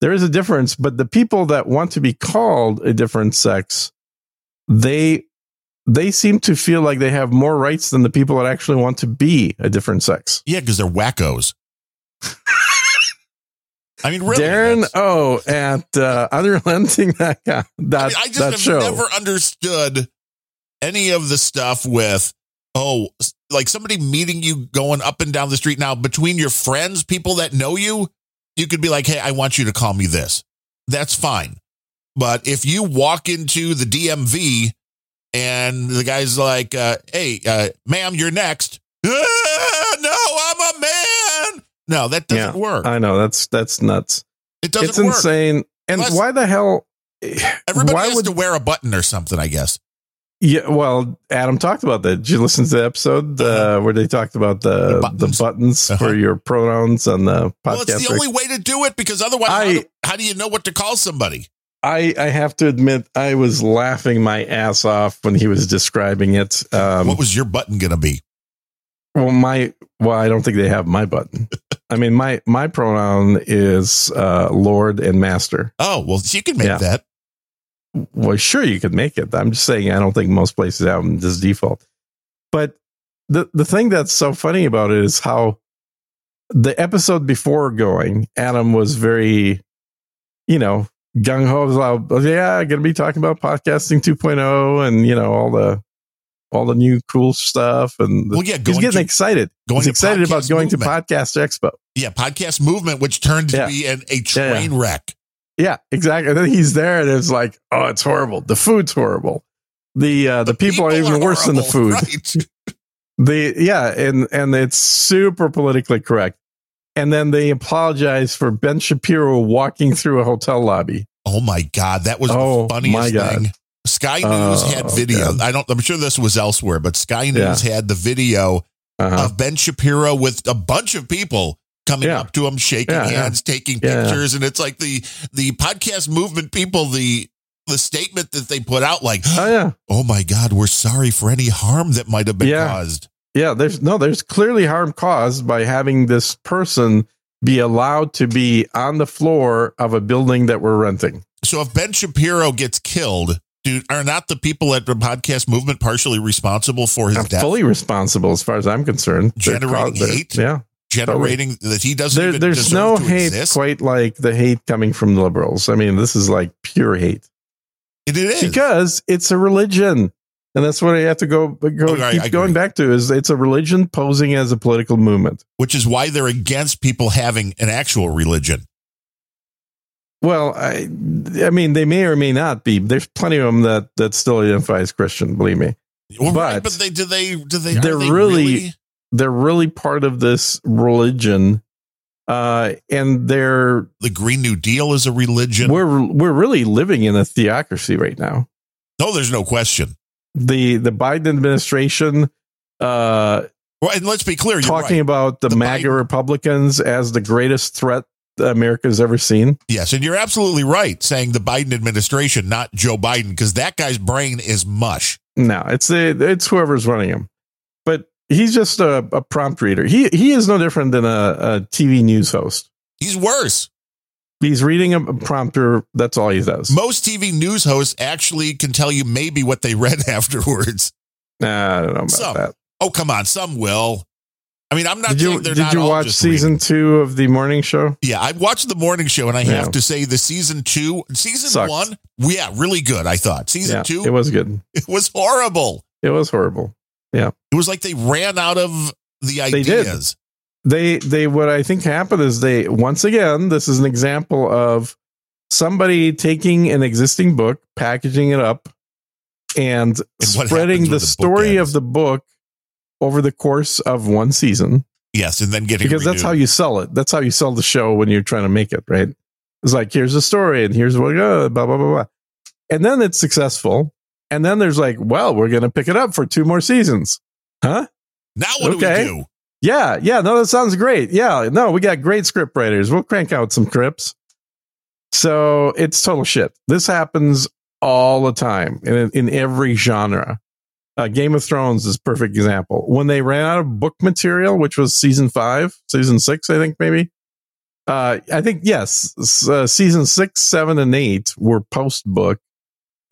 There is a difference, but the people that want to be called a different sex, they seem to feel like they have more rights than the people that actually want to be a different sex. Yeah, because they're wackos. I mean, really, Darren O at Unrelenting.com. I just have never understood any of the stuff with, like somebody meeting you going up and down the street. Now, between your friends, people that know you, you could be like, hey, I want you to call me this. That's fine. But if you walk into the DMV and the guy's like, hey, ma'am, you're next. No, I'm a man. No, that doesn't work. I know. That's nuts. It doesn't work. It's insane. And plus, why the hell? Everybody has to wear a button or something, I guess. Yeah, well, Adam talked about that. Did you listen to the episode where they talked about the buttons for your pronouns on the podcast? Well, it's the only way to do it, because otherwise, how do you know what to call somebody? I have to admit, I was laughing my ass off when he was describing it. What was your button going to be? Well, I don't think they have my button. I mean, my pronoun is Lord and Master. Oh, well, you can make that. Well, sure, you could make it. I'm just saying, I don't think most places have them as default. But the thing that's so funny about it is how the episode before going, Adam was very, gung-ho. Yeah, going to be talking about podcasting 2.0 and, all the new cool stuff. And he's getting excited. He's excited about going to Podcast Expo. Yeah, Podcast Movement, which turned to be a train wreck. Yeah, exactly. And then he's there, and it's like, oh, it's horrible. The food's horrible. The people are even worse than the food. Right. and it's super politically correct. And then they apologize for Ben Shapiro walking through a hotel lobby. Oh my God, that was the funniest thing. Sky News had video. God. I'm sure this was elsewhere, but Sky News had the video of Ben Shapiro with a bunch of people coming up to him, shaking hands, taking pictures. And it's like the Podcast Movement people, the statement that they put out, like, oh my God, we're sorry for any harm that might have been caused. Yeah, there's clearly harm caused by having this person be allowed to be on the floor of a building that we're renting. So if Ben Shapiro gets killed, are not the people at the Podcast Movement partially responsible for his death? Fully responsible, as far as I'm concerned. Generating hate? Yeah. Generating that he doesn't even deserve to exist. There's no hate quite like the hate coming from the liberals. I mean, this is like pure hate. It is. Because it's a religion. And that's what I have to keep going back to, is it's a religion posing as a political movement. Which is why they're against people having an actual religion. Well, I mean, they may or may not be. There's plenty of them that still identify as Christian, believe me. Well, but they they're really part of this religion, and they're the Green New Deal is a religion. We're really living in a theocracy right now. No, there's no question. The Biden administration. Well, and let's be clear, talking about the MAGA Republicans as the greatest threat America's ever seen. Yes, and you're absolutely right saying the Biden administration, not Joe Biden, because that guy's brain is mush. No, it's whoever's running him, but he's just a prompt reader. He is no different than a TV news host. He's worse. He's reading a prompter. That's all he does. Most TV news hosts actually can tell you maybe what they read afterwards. Nah, I don't know about that. Oh, come on, some will. I mean, I'm not. Did you watch season two of The Morning Show? Yeah, I watched The Morning Show, and I have to say the season one, really good, I thought. Season two. It was good. It was horrible. Yeah. It was like they ran out of the ideas. They what I think happened is they, once again, this is an example of somebody taking an existing book, packaging it up, and spreading the story of the book over the course of one season. Yes, and then because that's how you sell it. That's how you sell the show when you're trying to make it, right? It's like, here's the story, and here's what, blah, blah, blah, blah. And then it's successful. And then there's like, well, we're going to pick it up for two more seasons. Huh? Now what do we do? Yeah, yeah, no, that sounds great. Yeah, no, we got great script writers. We'll crank out some scripts. So it's total shit. This happens all the time in every genre. Game of Thrones is a perfect example. When they ran out of book material, which was season 6, I think, maybe. Season 6, 7, and 8 were post-book,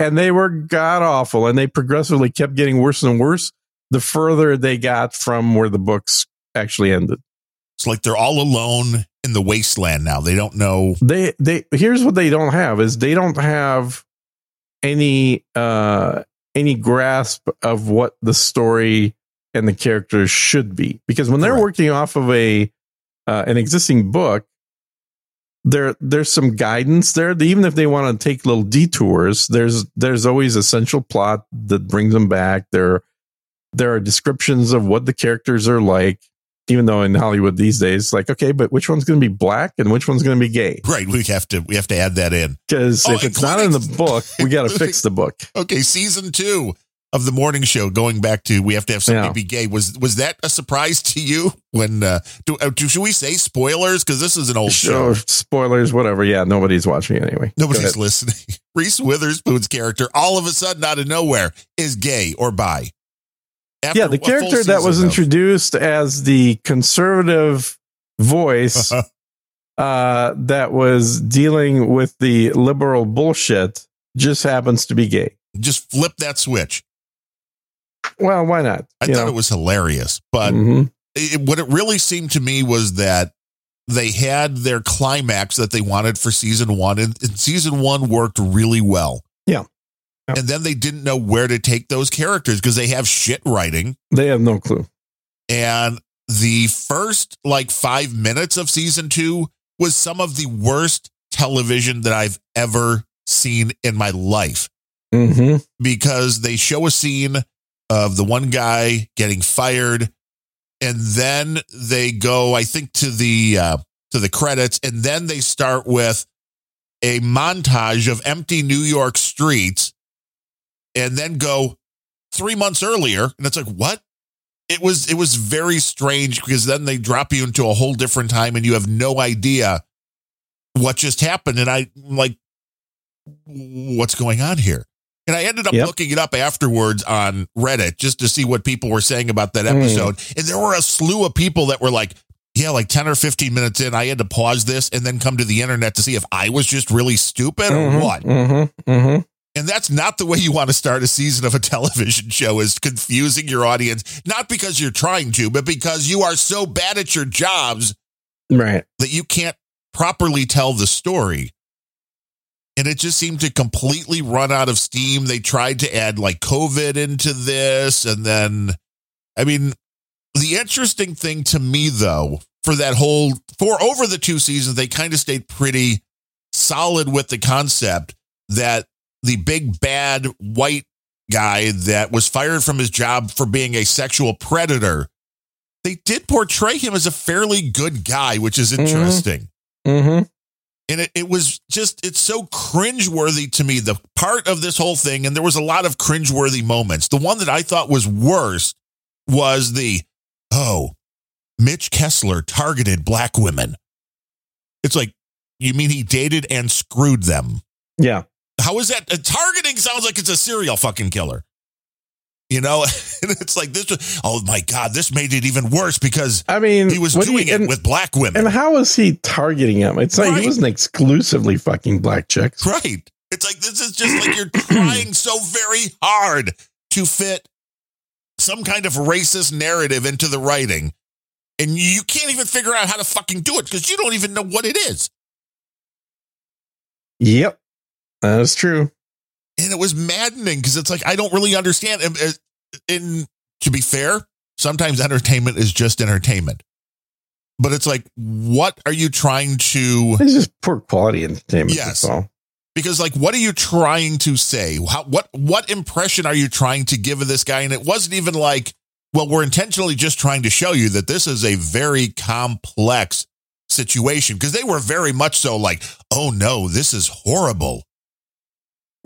and they were god-awful, and they progressively kept getting worse and worse the further they got from where the books actually ended. It's like they're all alone in the wasteland now. They don't know. Here's what they don't have, is they don't have any grasp of what the story and the characters should be, because when they're working off of an existing book, there's some guidance there. Even if they want to take little detours, there's always a central plot that brings them back. There are descriptions of what the characters are like. even though in Hollywood these days, like, okay, but which one's going to be black and which one's going to be gay? Right. We have to add that in. Because if it's not in the book, we got to fix the book. Okay. Season 2 of The Morning Show, going back to, we have to have somebody be gay. Was that a surprise to you? When should we say spoilers? Because this is an old show. Spoilers, whatever. Yeah. Nobody's watching anyway. Nobody's listening. Reese Witherspoon's character, all of a sudden, out of nowhere, is gay or bi. After the character that was introduced as the conservative voice that was dealing with the liberal bullshit just happens to be gay. Just flip that switch. Well, why not? I thought it was hilarious, but what it really seemed to me was that they had their climax that they wanted for season 1, and season 1 worked really well. Yeah. And then they didn't know where to take those characters because they have shit writing. They have no clue. And the first 5 minutes of season 2 was some of the worst television that I've ever seen in my life. Mm-hmm. Because they show a scene of the one guy getting fired, and then they go, I think, to the credits, and then they start with a montage of empty New York streets. And then go 3 months earlier. And it's like, what? It was very strange, because then they drop you into a whole different time and you have no idea what just happened. And I'm like, what's going on here? And I ended up looking it up afterwards on Reddit just to see what people were saying about that episode. And there were a slew of people that were like, 10 or 15 minutes in, I had to pause this and then come to the internet to see if I was just really stupid or what. Mm-hmm, mm-hmm. And that's not the way you want to start a season of a television show, is confusing your audience, not because you're trying to, but because you are so bad at your jobs that you can't properly tell the story. And it just seemed to completely run out of steam. They tried to add COVID into this. And then, the interesting thing to me, though, for over the 2 seasons, they kind of stayed pretty solid with the concept that the big bad white guy that was fired from his job for being a sexual predator, they did portray him as a fairly good guy, which is interesting. Mm-hmm. And it was just, it's so cringeworthy to me, the part of this whole thing. And there was a lot of cringeworthy moments. The one that I thought was worst was Mitch Kessler targeted black women. It's like, you mean he dated and screwed them? Yeah. How is that? Targeting sounds like it's a serial fucking killer. And it's like this. Oh, my God. This made it even worse because he was doing it with black women. And how is he targeting them? It's like he wasn't exclusively fucking black chicks. Right. It's like this is just like you're trying so very hard to fit some kind of racist narrative into the writing. And you can't even figure out how to fucking do it because you don't even know what it is. Yep. That's true. And it was maddening because it's like, I don't really understand. And to be fair, sometimes entertainment is just entertainment. But it's like, what are you trying to... It's just poor quality entertainment. Yes. That's all. Because what are you trying to say? What impression are you trying to give of this guy? And it wasn't even we're intentionally just trying to show you that this is a very complex situation, because they were very much so oh no, this is horrible.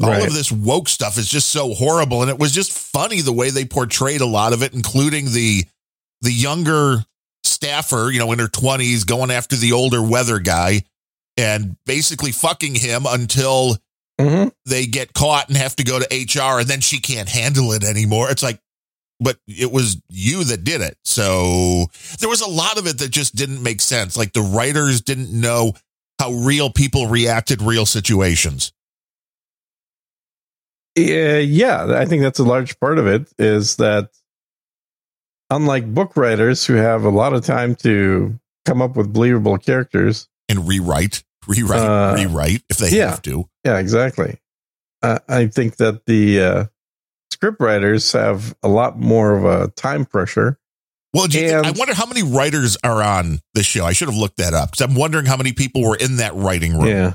All of this woke stuff is just so horrible. And it was just funny the way they portrayed a lot of it, including the younger staffer, in her 20s, going after the older weather guy and basically fucking him until they get caught and have to go to HR, and then she can't handle it anymore. It's like, but it was you that did it. So there was a lot of it that just didn't make sense. The writers didn't know how real people reacted, real situations. Yeah, I think that's a large part of it, is that unlike book writers who have a lot of time to come up with believable characters and rewrite if they have to. Yeah, exactly. I think that the script writers have a lot more of a time pressure. Well, I wonder how many writers are on the show. I should have looked that up, because I'm wondering how many people were in that writing room. Yeah,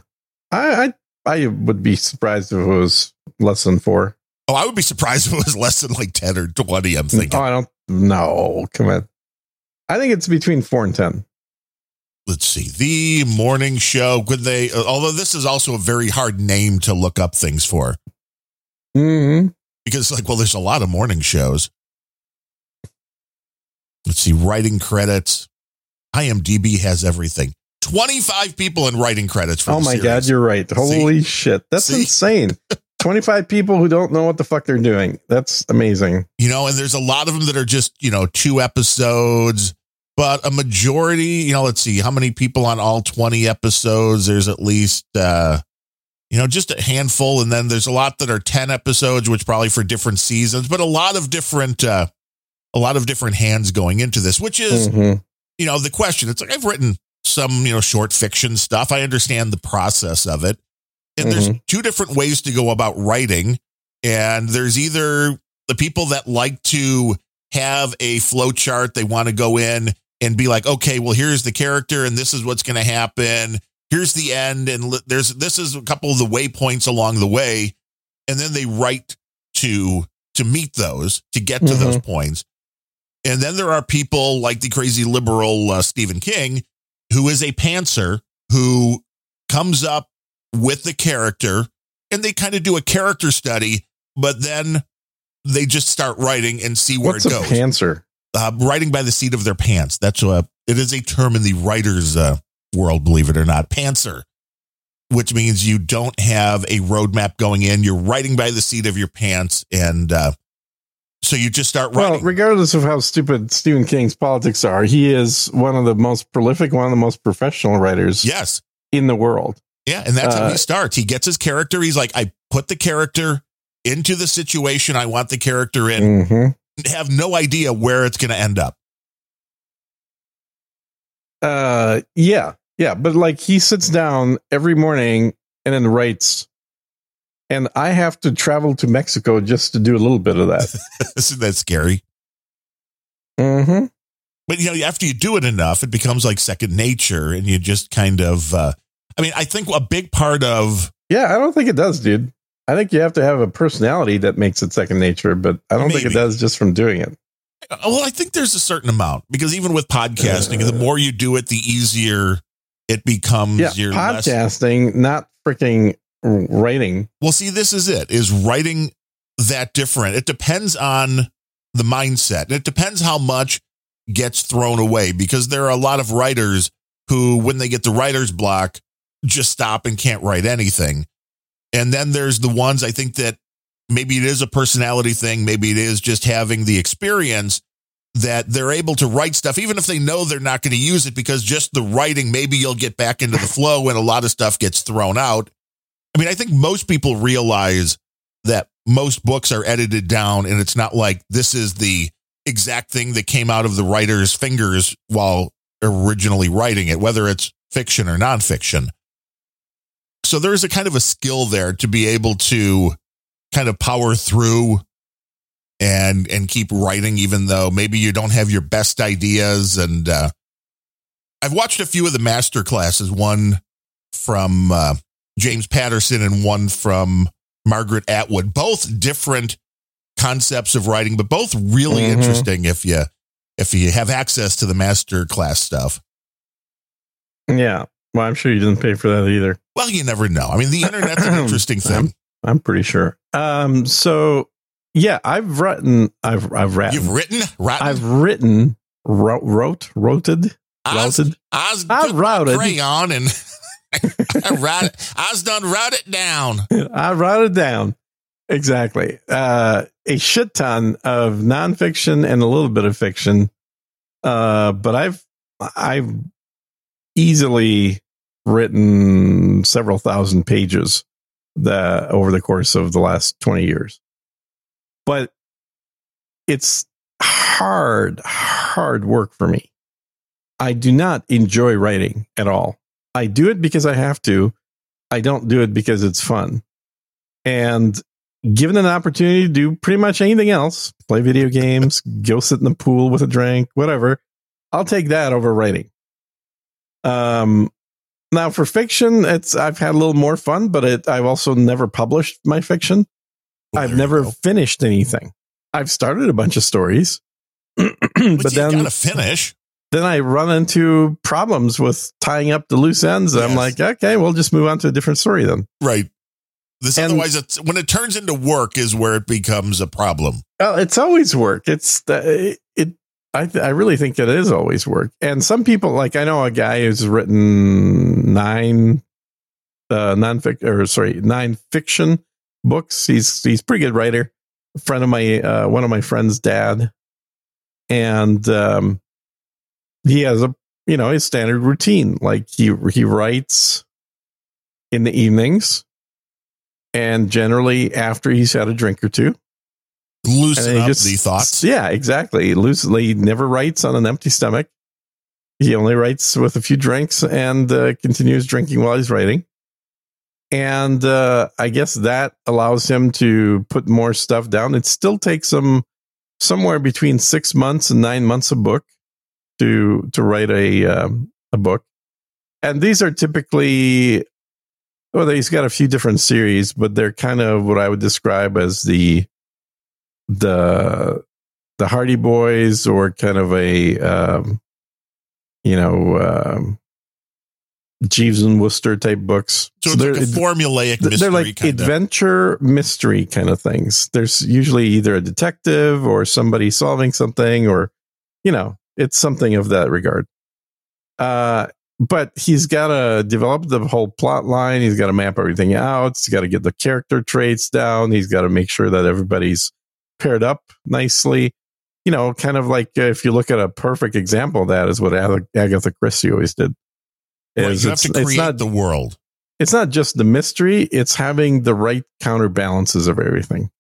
I would be surprised if it was less than 4. Oh, I would be surprised if it was less than 10 or 20. I'm thinking. Oh, come on. I think it's between 4 and 10. Let's see. The Morning Show. Could they? Although this is also a very hard name to look up things for. Mm-hmm. Because, like, well, there's a lot of morning shows. Let's see. Writing credits. IMDb has everything. 25 people in writing credits. For the series. God, you're right. Holy shit. That's insane. 25 people who don't know what the fuck they're doing. That's amazing. You know, and there's a lot of them that are just, you know, 2 episodes, but a majority, you know, let's see how many people on all 20 episodes. There's at least, you know, just a handful. And then there's a lot that are 10 episodes, which probably for different seasons, but a lot of different hands going into this, which is, you know, the question. It's like, I've written some, you know, short fiction stuff. I understand the process of it. And there's 2 different ways to go about writing. And there's either the people that like to have a flow chart. They want to go in and be like, okay, well, here's the character and this is what's going to happen. Here's the end. And this is a couple of the waypoints along the way. And then they write to meet those, to get to those points. And then there are people like the crazy liberal Stephen King, who is a pantser, who comes up with the character and they kind of do a character study, but then they just start writing and see where it goes. Pantser? Writing by the seat of their pants. That's it is a term in the writer's world, believe it or not. Pantser, which means you don't have a roadmap going in. You're writing by the seat of your pants. And so you just start writing. Well, regardless of how stupid Stephen King's politics are, he is one of the most prolific, one of the most professional writers. Yes. In the world. Yeah, and that's how he starts. He gets his character. He's like, I put the character into the situation I want the character in. Have no idea where it's going to end up. Yeah, but like he sits down every morning and then writes. And I have to travel to Mexico just to do a little bit of that. Isn't that scary? But, you know, after you do it enough, it becomes like second nature, and you just kind of... I mean, I think a big part of... Yeah, I don't think it does, dude. I think you have to have a personality that makes it second nature, but I don't think it does just from doing it. Well, I think there's a certain amount, because even with podcasting, the more you do it, the easier it becomes. Yeah, your podcasting, not freaking writing. Well, see, this is it, is writing that different. It depends on the mindset. And it depends how much gets thrown away, because there are a lot of writers who, when they get the writer's block, just stop and can't write anything. And then there's the ones, I think, that maybe it is a personality thing. Maybe it is just having the experience that they're able to write stuff, even if they know they're not going to use it, because just the writing, maybe you'll get back into the flow and a lot of stuff gets thrown out. I mean, I think most people realize that most books are edited down, and it's not like this is the exact thing that came out of the writer's fingers while originally writing it, whether it's fiction or nonfiction. So there's a kind of a skill there to be able to kind of power through and keep writing, even though maybe you don't have your best ideas. And I've watched a few of the master classes, one from James Patterson and one from Margaret Atwood, both different concepts of writing, but both really interesting if you have access to the master class stuff. Yeah. Well, I'm sure you didn't pay for that either. Well, you never know. I mean, the internet's an interesting thing. I'm pretty sure. So yeah, I've written, routed down. Exactly. A shit ton of nonfiction and a little bit of fiction. But I've easily written several thousand pages over the course of the last 20 years. But it's hard work for me. I do not enjoy writing at all. I do it because I have to. I don't do it because it's fun. And given an opportunity to do pretty much anything else, play video games, go sit in the pool with a drink, whatever, I'll take that over writing. Now for fiction, I've had a little more fun, but I've also never published my fiction. I've never finished anything. I've started a bunch of stories, but then you gotta finish. then I run into problems with tying up the loose ends. Yes. I'm like, okay, we'll just move on to a different story then. Right. Otherwise, it's, when it turns into work is where it becomes a problem. Well, it's always work. I really think it is always work. And some people, like I know a guy who's written nine fiction books. He's a pretty good writer. A friend of my one of my friend's dad, and he has his standard routine. Like he writes in the evenings. And generally after he's had a drink or two, loosen up the thoughts. Yeah, exactly. He never writes on an empty stomach. He only writes with a few drinks and continues drinking while he's writing. And I guess that allows him to put more stuff down. It still takes him somewhere between 6 months and 9 months a book to write a book. And these are typically... Well, he's got a few different series, but they're kind of what I would describe as the Hardy Boys, or kind of a Jeeves and Wooster type books. So they're like a formulaic mystery. They're like adventure mystery kind of things. There's usually either a detective or somebody solving something, or it's something of that regard. But he's got to develop the whole plot line. He's got to map everything out. He's got to get the character traits down. He's got to make sure that everybody's paired up nicely. Kind of like if you look at a perfect example of that is what Agatha Christie always did. You have to create the world. It's not just the mystery. It's having the right counterbalances of everything.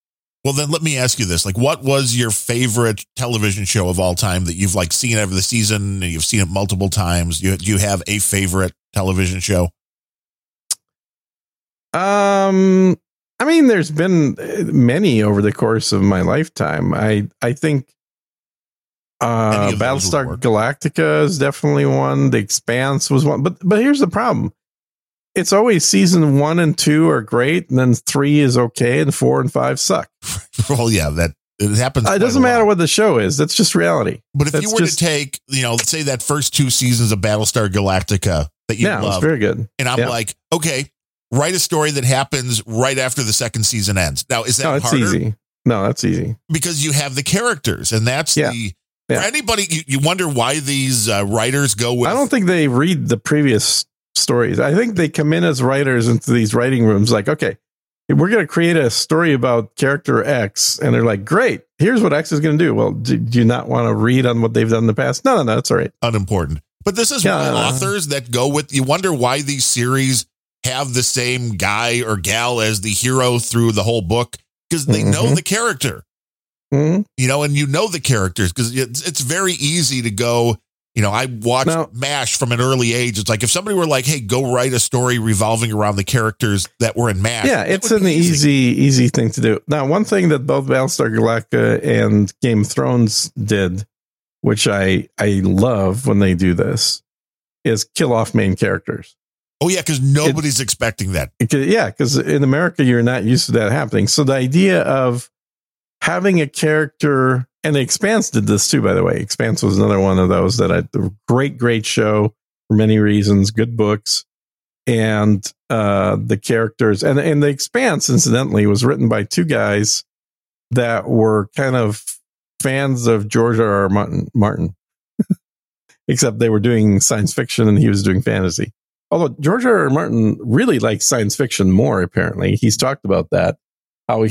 Well, then let me ask you this. Like, what was your favorite television show of all time that you've seen every season? You've seen it multiple times. Do you have a favorite television show? I mean, there's been many over the course of my lifetime. I think Battlestar Galactica is definitely one. The Expanse was one. But here's the problem. It's always season 1 and 2 are great, and then 3 is okay, and 4 and 5 suck. Well, yeah, that it happens. It doesn't matter what the show is. That's just reality. But if you were to take, say that first 2 seasons of Battlestar Galactica that you love, very good. And I'm like, okay, write a story that happens right after the second season ends. Now, is that harder? Easy. No, that's easy. Because you have the characters, and that's for anybody. You wonder why these writers go with. I don't think they read the previous stories. I think they come in as writers into these writing rooms like, okay, we're going to create a story about character X, and they're like, great, here's what X is going to do. Well, do you not want to read on what they've done in the past? No, that's all right. Unimportant. But this is what authors that go with, you wonder why these series have the same guy or gal as the hero through the whole book, because they know the character. Mm-hmm. And the characters, because it's very easy to go. I watched MASH from an early age. It's like if somebody were like, hey, go write a story revolving around the characters that were in MASH. Yeah, it's an easy thing to do. Now, one thing that both Battlestar Galactica and Game of Thrones did, which I love when they do this, is kill off main characters. Oh, yeah, because nobody's expecting that. Yeah, because in America, you're not used to that happening. So the idea of having a character... And The Expanse did this too, by the way. Expanse was another one of those that great show for many reasons, good books, and the characters. And The Expanse, incidentally, was written by 2 guys that were kind of fans of George R. R. Martin. Except they were doing science fiction and he was doing fantasy. Although George R. R. Martin really likes science fiction more, apparently. He's talked about that, how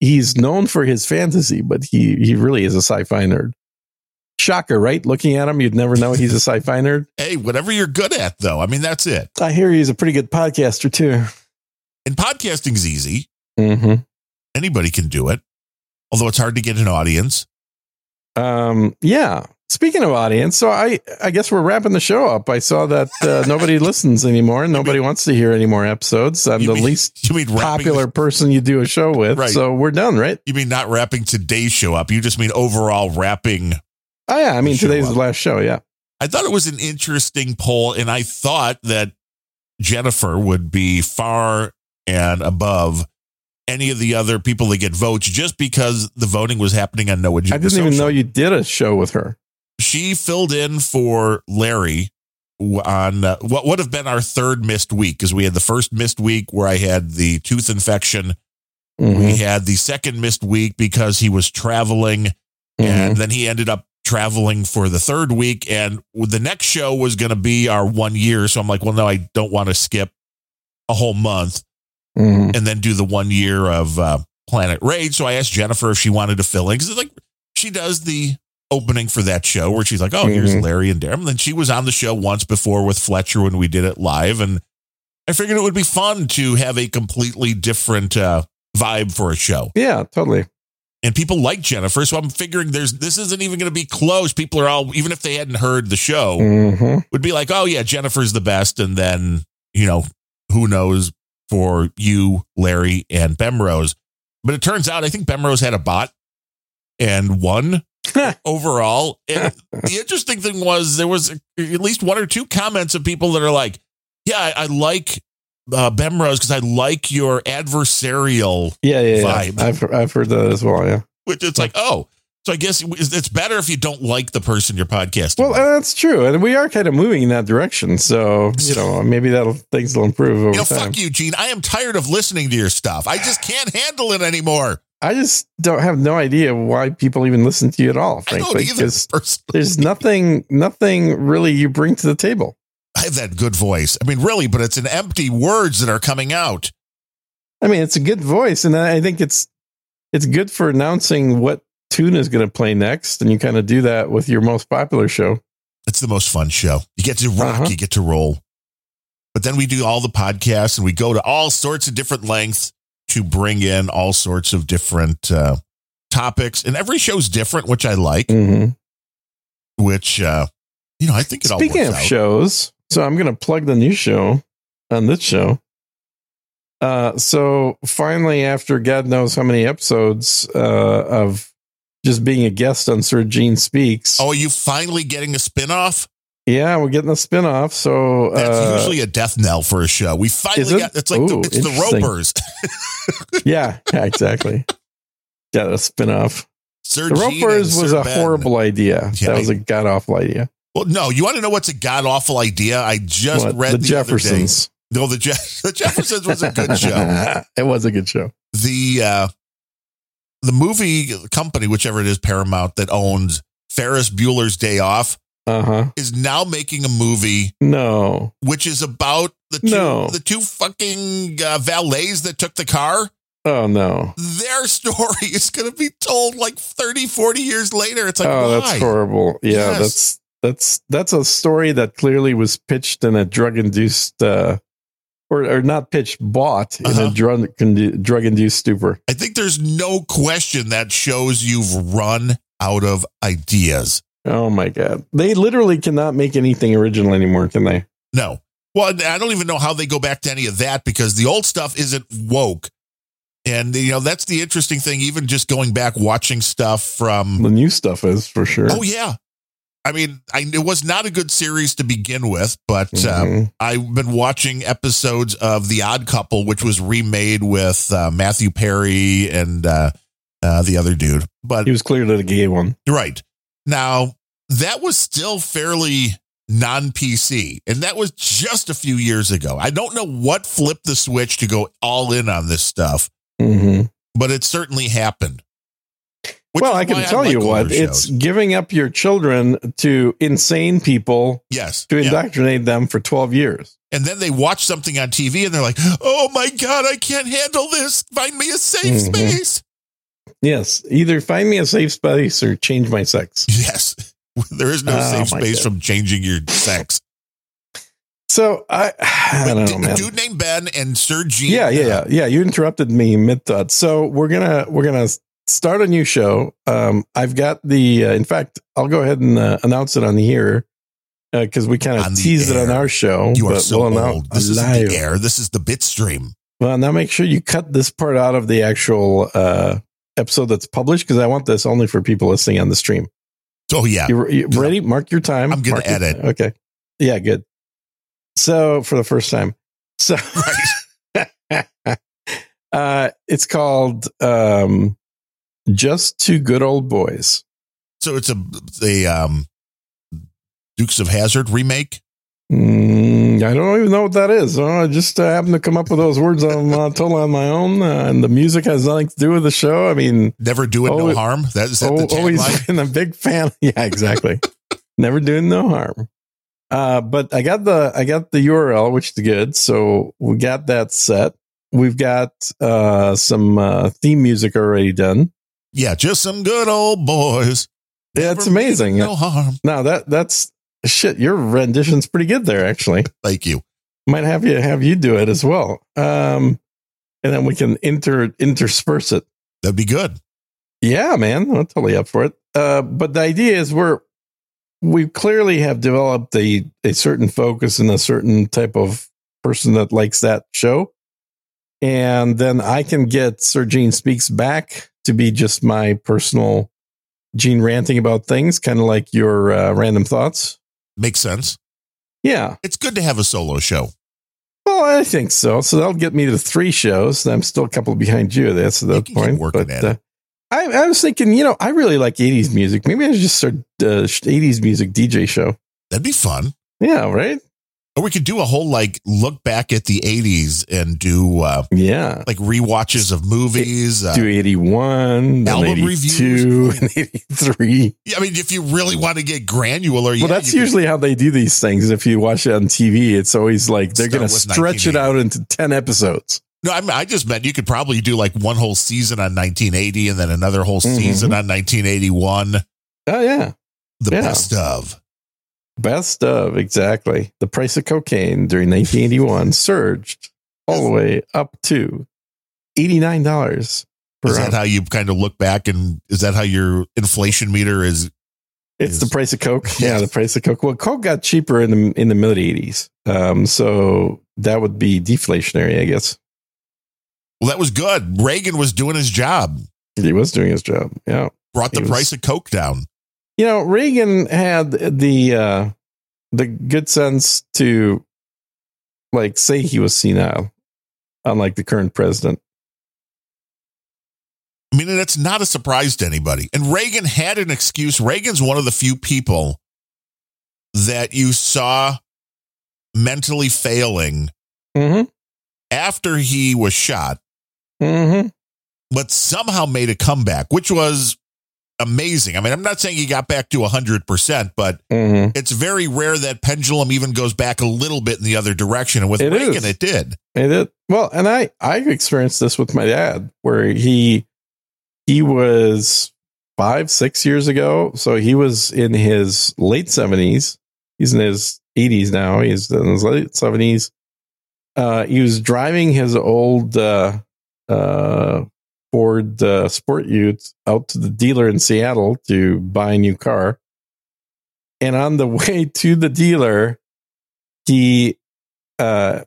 he's known for his fantasy, but he really is a sci-fi nerd. Shocker, right? Looking at him, you'd never know he's a sci-fi nerd. Hey, whatever you're good at, though. I mean, that's it. I hear he's a pretty good podcaster, too. And podcasting's easy. Mm-hmm. Anybody can do it, although it's hard to get an audience. Yeah. Speaking of audience, so I guess we're wrapping the show up. I saw that nobody listens anymore. Nobody wants to hear any more episodes. I'm the least popular person you do a show with. Right. So we're done, right? You mean not wrapping today's show up. You just mean overall wrapping. Oh, yeah. I mean, today's the last show. Yeah. I thought it was an interesting poll, and I thought that Jennifer would be far and above any of the other people that get votes just because the voting was happening on No Agenda Social. I didn't even know you did a show with her. she filled in for Larry on what would have been our third missed week, because we had the first missed week where I had the tooth infection. Mm-hmm. We had the second missed week because he was traveling, mm-hmm. and then he ended up traveling for the third week. And the next show was going to be our 1 year. So I'm like, well, no, I don't want to skip a whole month, mm-hmm. and then do the 1 year of Planet Rage. So I asked Jennifer if she wanted to fill in, because like she does the opening for that show where she's like, oh, mm-hmm. here's Larry and Darren. And then she was on the show once before with Fletcher when we did it live. And I figured it would be fun to have a completely different vibe for a show. Yeah, totally. And people like Jennifer, so I'm figuring this isn't even going to be close. People are all, even if they hadn't heard the show, mm-hmm. would be like, oh yeah, Jennifer's the best. And then, you know, who knows for you, Larry and Bemrose. But it turns out, I think Bemrose had a bot and won overall. And the interesting thing was there was at least one or two comments of people that are like, yeah, I like Bemrose because I like your adversarial vibe. Yeah. I've heard that as well. Yeah, which it's like, oh, so I guess it's better if you don't like the person you're podcasting. Well, that's true, and we are kind of moving in that direction. So you know, maybe things will improve over time. Fuck you, Gene. I am tired of listening to your stuff. I just can't handle it anymore. I just have no idea why people even listen to you at all. Frankly, because there's nothing really you bring to the table. I have that good voice. I mean, really, but it's an empty words that are coming out. I mean, it's a good voice, and I think it's good for announcing what tune is going to play next, and you kind of do that with your most popular show. It's the most fun show. You get to rock, you get to roll. But then we do all the podcasts, and we go to all sorts of different lengths to bring in all sorts of different topics, and every show's different, which I like, mm-hmm. which, you know, I think it all works out. Speaking of shows... So I'm going to plug the new show on this show. So finally, after God knows how many episodes of just being a guest on Sir Gene Speaks. Oh, are you finally getting a spinoff? Yeah, we're getting a spinoff. So that's usually a death knell for a show. We finally got it's the Ropers. yeah, exactly. Got a spinoff. Sir the Gene Ropers was a horrible idea. Yeah, that was a god awful idea. Well, no, you want to know what's a god-awful idea? I just read the Jeffersons. Other day. No, the Jeffersons was a good show. It was a good show. The movie company, whichever it is, Paramount, that owns Ferris Bueller's Day Off is now making a movie. No. Which is about the two fucking valets that took the car. Oh, no. Their story is going to be told like 30, 40 years later. It's like, oh, why? That's horrible. Yeah, That's a story that clearly was pitched in a drug-induced, or not pitched, bought in a drug-induced stupor. I think there's no question that shows you've run out of ideas. Oh, my God. They literally cannot make anything original anymore, can they? No. Well, I don't even know how they go back to any of that, because the old stuff isn't woke. And, you know, that's the interesting thing, even just going back, watching stuff from... The new stuff is, for sure. Oh, yeah. I mean, it was not a good series to begin with, but I've been watching episodes of The Odd Couple, which was remade with Matthew Perry and the other dude. But he was clearly the gay one. Right. Now, that was still fairly non-PC, and that was just a few years ago. I don't know what flipped the switch to go all in on this stuff, but it certainly happened. Well, I can tell you what, it's giving up your children to insane people to indoctrinate them for 12 years. And then they watch something on TV and they're like, oh, my God, I can't handle this. Find me a safe space. Yes. Either find me a safe space or change my sex. Yes. There is no safe space from changing your sex. So I don't know, man. A dude named Ben and Sir Gene. Yeah. You interrupted me mid-thought. So we're going to start a new show. I've got the, in fact, I'll go ahead and announce it on the air because we kind of teased it on our show. You are so old. This is the air. This is the bit stream. Well, now make sure you cut this part out of the actual episode that's published, because I want this only for people listening on the stream. Oh, yeah. You ready? Mark your time. I'm going to edit. Okay. Yeah, good. So for the first time. So it's called... Just Two Good Old Boys. So it's a Dukes of Hazzard remake? I don't even know what that is. I just happened to come up with those words totally on my own, and the music has nothing to do with the show. I mean, never do it, always, no harm. That's always been a big fan. Yeah, exactly. Never doing no harm. But I got the URL, which is good. So we got that set. We've got some theme music already done. Yeah, just some good old boys. Yeah, it's amazing. No harm. Now that's. Shit, your rendition's pretty good there, actually. Thank you. Might have you do it as well. And then we can intersperse it. That'd be good. Yeah, man. I'm totally up for it. But the idea is we clearly have developed a certain focus and a certain type of person that likes that show. And then I can get Sir Gene Speaks back to be just my personal Gene ranting about things, kind of like your random thoughts. Makes sense. Yeah. It's good to have a solo show. Well, I think so. So that'll get me to three shows. I'm still a couple behind you. That's the point. I was thinking, I really like 80s music. Maybe I should just start the 80s music DJ show. That'd be fun. Yeah, right? Or we could do a whole, look back at the 80s and do, rewatches of movies. Do 81, album reviews, and 83. Yeah, I mean, if you really want to get granular. Well, that's usually how they do these things. If you watch it on TV, it's always like they're going to stretch it out into 10 episodes. No, I just meant you could probably do, one whole season on 1980 and then another whole season on 1981. Oh, yeah. The best of. Best of, exactly. The price of cocaine during 1981 surged all the way up to $89 per ounce. Is that how you kind of look back, and is that how your inflation meter is? It's the price of Coke. Yeah, the price of Coke. Well, Coke got cheaper in the mid 80s. So that would be deflationary, I guess. Well, that was good. Reagan was doing his job. He was doing his job. Yeah. Brought the price of Coke down. Reagan had the good sense to say he was senile, unlike the current president. I mean, that's not a surprise to anybody. And Reagan had an excuse. Reagan's one of the few people that you saw mentally failing after he was shot, but somehow made a comeback, which was amazing. I mean, I'm not saying he got back to 100%, but it's very rare that pendulum even goes back a little bit in the other direction. And with Reagan, it did. It did. Well, and I experienced this with my dad, where he was 5-6 years ago. So he was in his late 70s. He's in his 80s now. He's in his late 70s. He was driving his old Ford Sport Ute out to the dealer in Seattle to buy a new car. And on the way to the dealer, there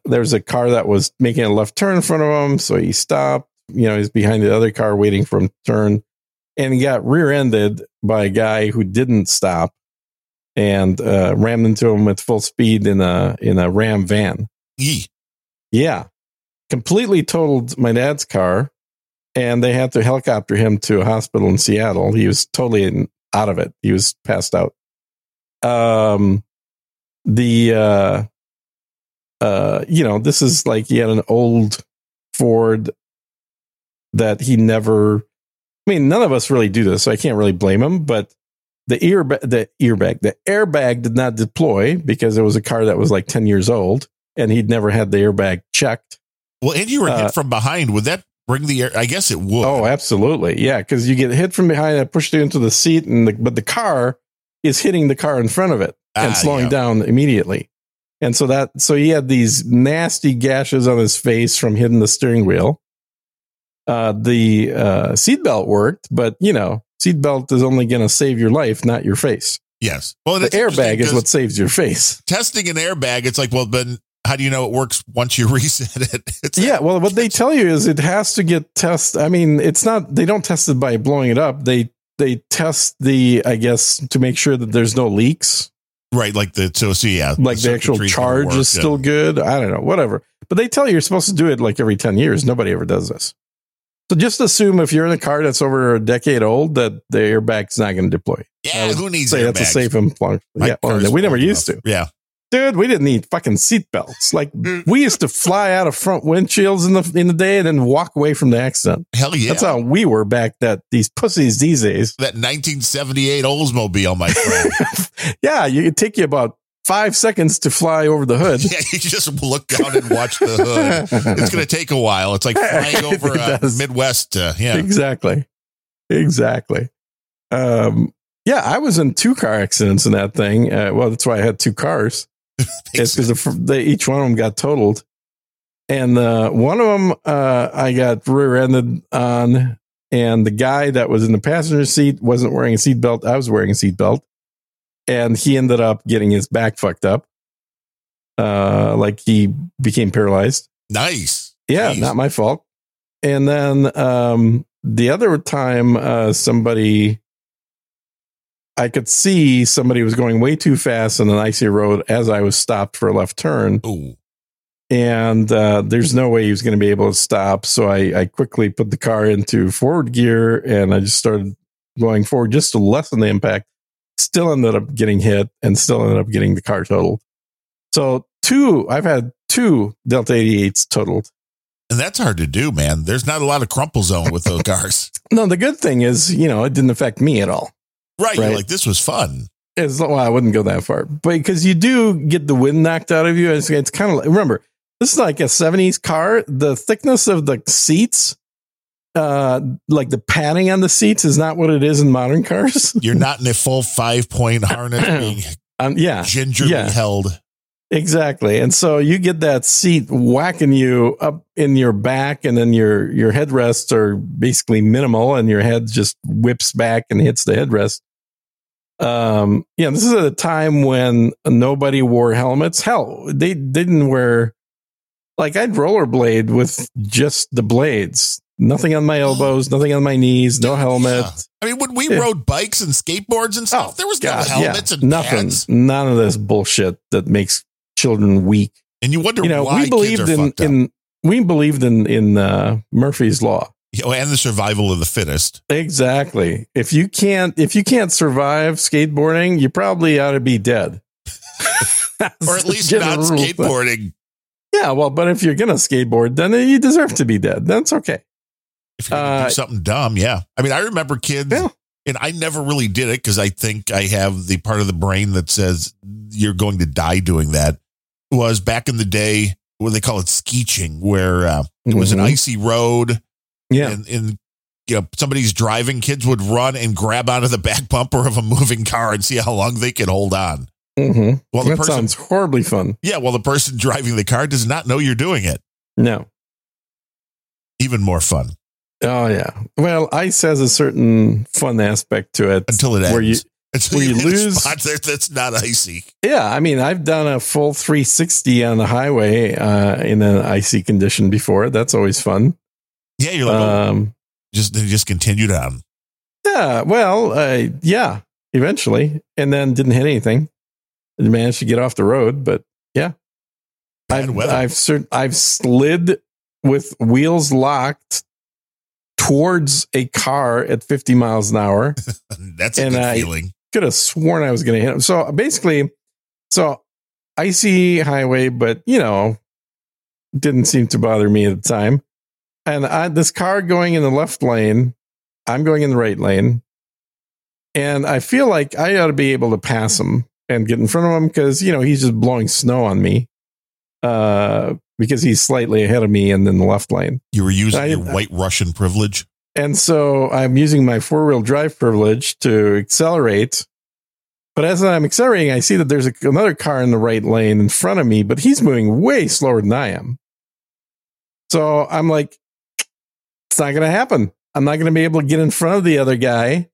was a car that was making a left turn in front of him. So he stopped, he's behind the other car waiting for him to turn, and he got rear-ended by a guy who didn't stop and rammed into him with full speed in a Ram van. Yee. Yeah. Completely totaled my dad's car. And they had to helicopter him to a hospital in Seattle. He was totally out of it. He was passed out. This is he had an old Ford that he never. I mean, none of us really do this, so I can't really blame him. But the airbag did not deploy because it was a car that was 10 years old, and he'd never had the airbag checked. Well, and you were hit from behind. Would that bring the air? I guess it would. Oh, absolutely. Yeah. Cause you get hit from behind and pushed into the seat, but the car is hitting the car in front of it and slowing down immediately. And so he had these nasty gashes on his face from hitting the steering wheel. The seatbelt worked, but seatbelt is only going to save your life, not your face. Yes. Well, the airbag is what saves your face. Testing an airbag. It's how do you know it works once you reset it? Well, what they tell you is it has to get tested. I mean, they don't test it by blowing it up. They test to make sure that there's no leaks. Right. The actual charge is still good. I don't know, whatever. But they tell you you're supposed to do it every 10 years. Nobody ever does this. So just assume if you're in a car that's over a decade old, that the airbag's not going to deploy. Yeah, who needs airbags? That's a safe implant. Yeah, well, we never used to. Yeah. Dude, we didn't need fucking seatbelts. Like we used to fly out of front windshields in the day and then walk away from the accident. Hell yeah, that's how we were back. That these pussies these days. That 1978 Oldsmobile, my friend. Yeah, it take you about 5 seconds to fly over the hood. Yeah, you just look down and watch the hood. It's going to take a while. It's like flying over Midwest. Yeah, exactly. Yeah, I was in 2 car accidents in that thing. Well, that's why I had 2 cars. It's because each one of them got totaled. And one of them I got rear-ended on, and the guy that was in the passenger seat wasn't wearing a seatbelt. I was wearing a seatbelt, and he ended up getting his back fucked up. Like he became paralyzed. Nice. Yeah, Jeez. Not my fault. And then the other time I could see somebody was going way too fast on an icy road as I was stopped for a left turn. Ooh. And there's no way he was going to be able to stop. So I quickly put the car into forward gear and I just started going forward just to lessen the impact. Still ended up getting hit and still ended up getting the car totaled. So I've had 2 Delta 88s totaled. And that's hard to do, man. There's not a lot of crumple zone with those cars. No, the good thing is, it didn't affect me at all. Right. You're like, this was fun. Well, I wouldn't go that far. But because you do get the wind knocked out of you. It's kind of like, remember, this is like a 70s car. The thickness of the seats, like the padding on the seats, is not what it is in modern cars. You're not in a full 5-point harness being gingerly held. Exactly. And so you get that seat whacking you up in your back, and then your headrests are basically minimal and your head just whips back and hits the headrest. This is at a time when nobody wore helmets. Hell, they didn't wear, like, I'd rollerblade with just the blades. Nothing on my elbows, nothing on my knees, no helmet. Yeah. I mean, when we rode bikes and skateboards and stuff, there was no helmets and nothing. Pads. None of this bullshit that makes children weak. And you wonder why we believed kids are fucked up. We believed in Murphy's Law. Oh, and the survival of the fittest. Exactly. If you can't survive skateboarding, you probably ought to be dead. Or at least not skateboarding. Thing. Yeah, well, but if you're going to skateboard, then you deserve to be dead. That's okay. If you're going to do something dumb, yeah. I mean, I remember kids, and I never really did it because I think I have the part of the brain that says you're going to die doing that. It was back in the day where they call it skeeching, where it was an icy road. Yeah. And somebody's driving, kids would run and grab onto the back bumper of a moving car and see how long they could hold on. Mm-hmm. Well, that sounds horribly fun. Yeah. Well, the person driving the car does not know you're doing it. No. Even more fun. Oh yeah. Well, ice has a certain fun aspect to it until it ends. Where you lose spots that's not icy. Yeah, I mean, I've done a full 360 on the highway in an icy condition before. That's always fun. Yeah, you're like just continued on. Yeah. Well, yeah. Eventually, and then didn't hit anything. I managed to get off the road, but yeah, I've slid with wheels locked towards a car at 50 miles an hour. That's a good feeling. I could have sworn I was going to hit him. So basically, icy highway, but didn't seem to bother me at the time. And this car going in the left lane, I'm going in the right lane. And I feel like I ought to be able to pass him and get in front of him because, he's just blowing snow on me because he's slightly ahead of me and in the left lane. You were using your white Russian privilege. And so I'm using my 4-wheel drive privilege to accelerate. But as I'm accelerating, I see that there's another car in the right lane in front of me, but he's moving way slower than I am. So I'm like, it's not going to happen. I'm not going to be able to get in front of the other guy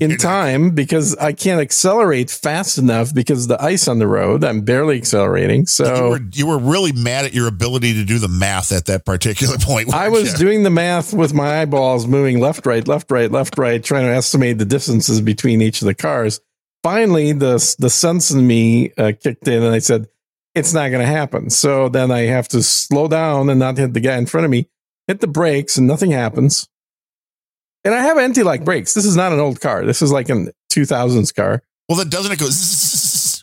in time because I can't accelerate fast enough because the ice on the road. I'm barely accelerating. So you were really mad at your ability to do the math at that particular point. I was doing the math with my eyeballs moving left, right, trying to estimate the distances between each of the cars. Finally, the sense in me kicked in and I said, it's not going to happen. So then I have to slow down and not hit the guy in front of me, hit the brakes and nothing happens. And I have anti-lock brakes. This is not an old car. This is like a 2000s car. Well, that doesn't it go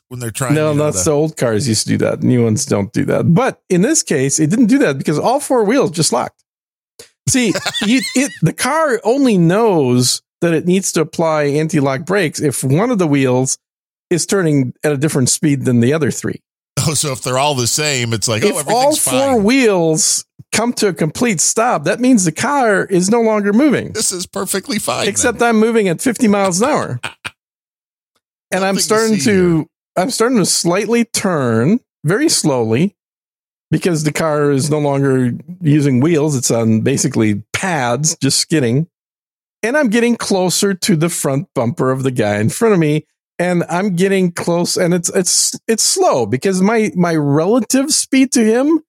when they're trying? No, that's the old cars used to do that. New ones don't do that. But in this case, it didn't do that because all four wheels just locked. See, the car only knows that it needs to apply anti-lock brakes if one of the wheels is turning at a different speed than the other three. Oh, so if they're all the same, it's like, if all four wheels come to a complete stop, that means the car is no longer moving. This is perfectly fine. Except then I'm moving at 50 miles an hour. And I'm starting to slightly turn very slowly because the car is no longer using wheels. It's on basically pads, just skidding. And I'm getting closer to the front bumper of the guy in front of me. And I'm getting close, and it's slow because my relative speed to him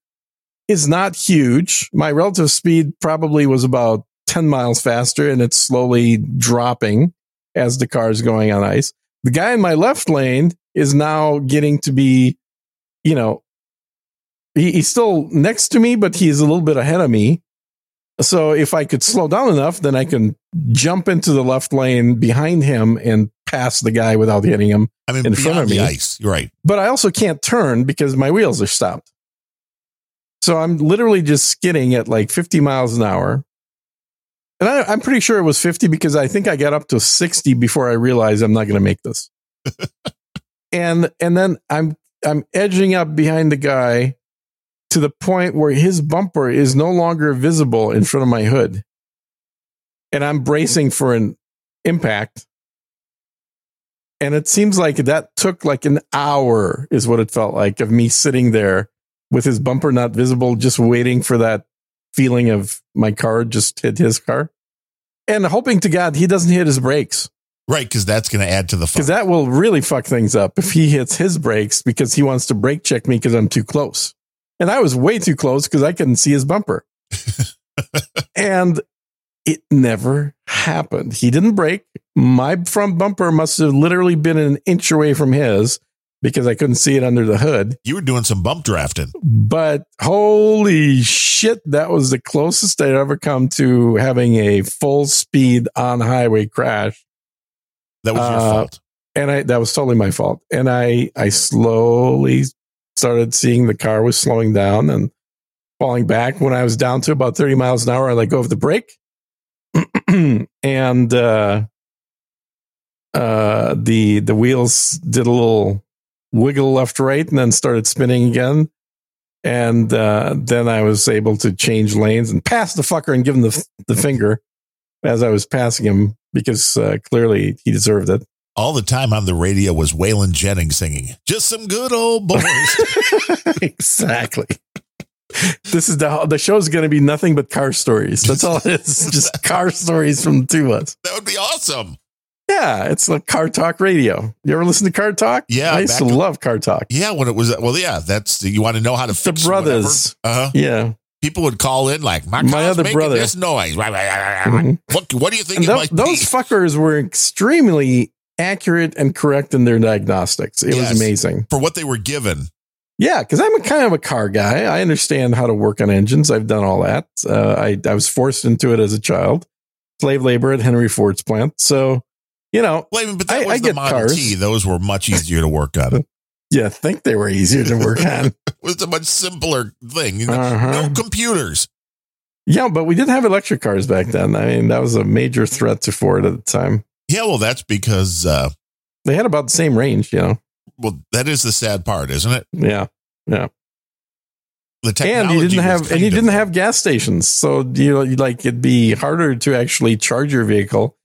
is not huge. My relative speed probably was about 10 miles faster, and it's slowly dropping as the car is going on ice. The guy in my left lane is now getting to be, you know, he's still next to me, but he's a little bit ahead of me. So if I could slow down enough, then I can jump into the left lane behind him and past the guy without hitting him in front of me. Ice, right. But I also can't turn because my wheels are stopped. So I'm literally just skidding at like 50 miles an hour. And I'm pretty sure it was 50 because I think I got up to 60 before I realized I'm not going to make this. And then I'm edging up behind the guy to the point where his bumper is no longer visible in front of my hood. And I'm bracing for an impact. And it seems like that took like an hour is what it felt like of me sitting there with his bumper not visible, just waiting for that feeling of my car just hit his car and hoping to God he doesn't hit his brakes. Right. Because that's going to add to the fun. Because that will really fuck things up if he hits his brakes because he wants to brake check me because I'm too close. And I was way too close because I couldn't see his bumper. And it never happened. He didn't brake. My front bumper must have literally been an inch away from his because I couldn't see it under the hood. You were doing some bump drafting. But holy shit, that was the closest I'd ever come to having a full speed on highway crash. That was your fault. And that was totally my fault. And I slowly started seeing the car was slowing down and falling back. When I was down to about 30 miles an hour, I let go of the brake. And the wheels did a little wiggle left, right, and then started spinning again. And then I was able to change lanes and pass the fucker and give him the finger as I was passing him because clearly he deserved it. All the time on the radio was Waylon Jennings singing, "Just some good old boys." Exactly. This is the show's going to be nothing but car stories. That's all it is. Just car stories from the two of us. That would be awesome. Yeah, it's like Car Talk Radio. You ever listen to Car Talk? Yeah, I used to love Car Talk. Yeah, when it was that's you want to know how to fix the brothers. Uh-huh. Yeah, people would call in like my other brother. This noise. Mm-hmm. What do you think? Those fuckers were extremely accurate and correct in their diagnostics. It was amazing for what they were given. Yeah, because I'm kind of a car guy. I understand how to work on engines. I've done all that. I was forced into it as a child, slave labor at Henry Ford's plant. So. You know, but that was the Model T. Those were much easier to work on. Yeah, I think they were easier to work on. It was a much simpler thing. You know, no computers. Yeah, but we didn't have electric cars back then. I mean, that was a major threat to Ford at the time. Yeah, well, that's because they had about the same range, you know. Well, that is the sad part, isn't it? Yeah, yeah. The technology and you didn't have gas stations, so it'd be harder to actually charge your vehicle.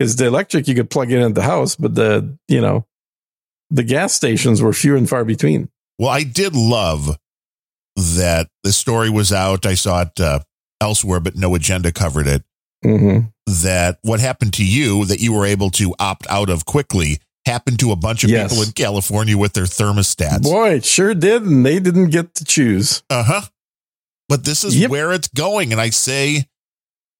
Is the electric you could plug in at the house, but the gas stations were few and far between. Well, I did love that the story was out. I saw it elsewhere, but No Agenda covered it. Mm-hmm. That what happened to you that you were able to opt out of quickly happened to a bunch of people in California with their thermostats. Boy, it sure did. And they didn't get to choose. Uh-huh. But this is where it's going. And I say,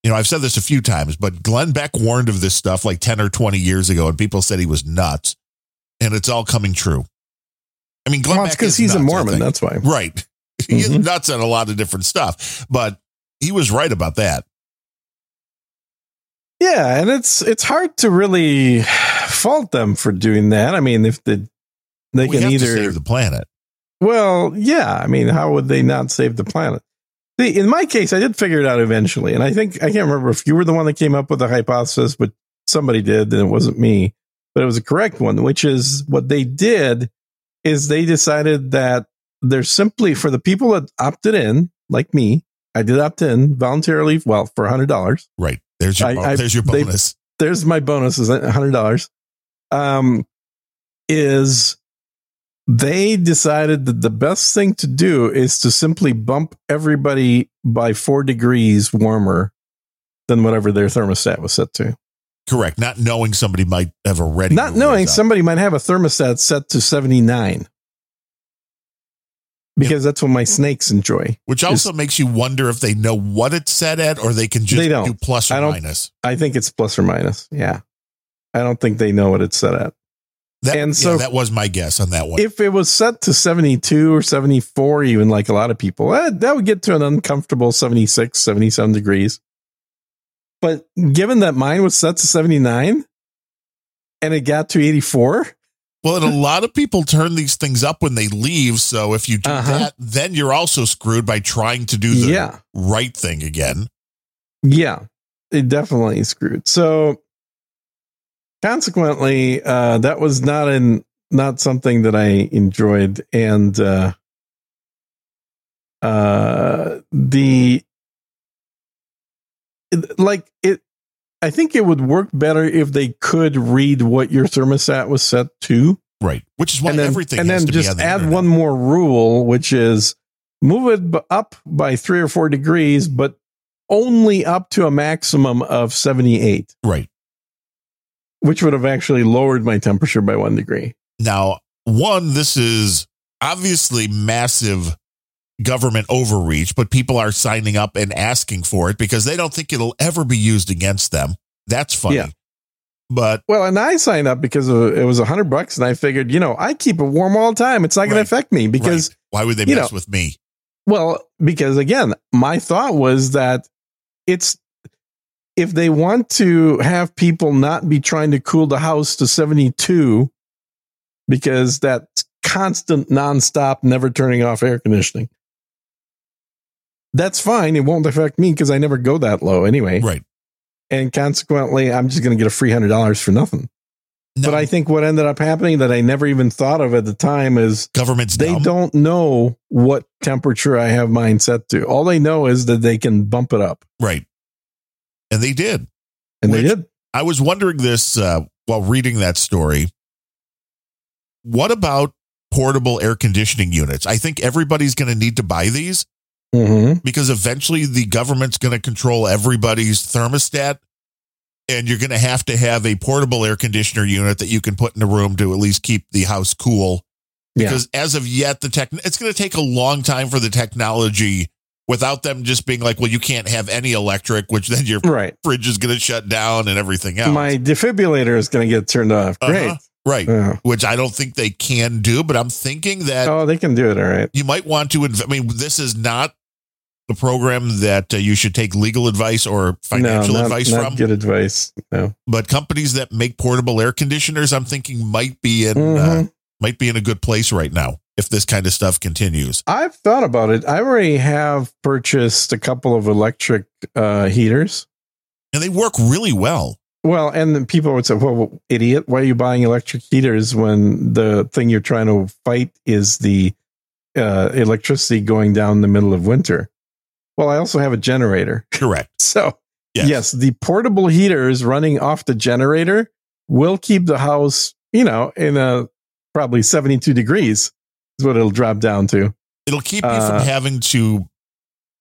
you know, I've said this a few times, but Glenn Beck warned of this stuff like 10 or 20 years ago, and people said he was nuts, and it's all coming true. I mean, Glenn Beck, because he's nuts, a Mormon, that's why. Right. Mm-hmm. He is nuts on a lot of different stuff, but he was right about that. Yeah, and it's hard to really fault them for doing that. I mean, if they can either save the planet. Well, yeah. I mean, how would they not save the planet? See, in my case, I did figure it out eventually, and I think I can't remember if you were the one that came up with the hypothesis, but somebody did, and it wasn't me. But it was a correct one, which is what they did is they decided that they're simply for the people that opted in, like me. I did opt in voluntarily. Well, for $100, right? There's your there's your bonus. There's my bonus is $100. Is they decided that the best thing to do is to simply bump everybody by 4 degrees warmer than whatever their thermostat was set to. Correct. Not knowing somebody might have already. Not knowing somebody might have a thermostat set to 79. Because that's what my snakes enjoy. Which also makes you wonder if they know what it's set at, or they can just do plus or minus. I think it's plus or minus. Yeah. I don't think they know what it's set at. So that was my guess on that one. If it was set to 72 or 74, even like a lot of people, that would get to an uncomfortable 76, 77 degrees. But given that mine was set to 79 and it got to 84. Well, and a lot of people turn these things up when they leave. So if you do that, then you're also screwed by trying to do the right thing again. Yeah, it definitely is screwed. So consequently, that was not something that I enjoyed. And I think it would work better if they could read what your thermostat was set to. Right. Which is why everything has to be on the internet. And then just add one more rule, which is move it up by 3 or 4 degrees, but only up to a maximum of 78. Right. Which would have actually lowered my temperature by 1 degree. Now, this is obviously massive government overreach, but people are signing up and asking for it because they don't think it'll ever be used against them. That's funny. Yeah. But and I signed up because it was $100 and I figured, I keep it warm all the time. It's not going to affect me because why would they mess with me? Well, because again, my thought was that if they want to have people not be trying to cool the house to 72, because that's constant, nonstop, never turning off air conditioning. That's fine. It won't affect me because I never go that low anyway. Right. And consequently, I'm just going to get a free $100 for nothing. No. But I think what ended up happening that I never even thought of at the time is they don't know what temperature I have mine set to. All they know is that they can bump it up. Right. And they did. I was wondering this while reading that story. What about portable air conditioning units? I think everybody's going to need to buy these. Mm-hmm. Because eventually the government's going to control everybody's thermostat, and you're going to have a portable air conditioner unit that you can put in a room to at least keep the house cool. Because as of yet, it's going to take a long time for the technology without them just being like, well, you can't have any electric, which then your fridge is going to shut down and everything else. My defibrillator is going to get turned off. Great. Right. Yeah. Which I don't think they can do, but I'm thinking that. Oh, they can do it. All right. You might want to. This is not the program that you should take legal advice or financial advice from. Good advice. No. But companies that make portable air conditioners, I'm thinking might be in a good place right now if this kind of stuff continues. I've thought about it. I already have purchased a couple of electric heaters, and they work really well. Well, and then people would say, well, idiot, why are you buying electric heaters when the thing you're trying to fight is the electricity going down in the middle of winter? Well, I also have a generator. Correct. So, yes, the portable heaters running off the generator will keep the house, in a probably 72 degrees is what it'll drop down to. It'll keep you from having to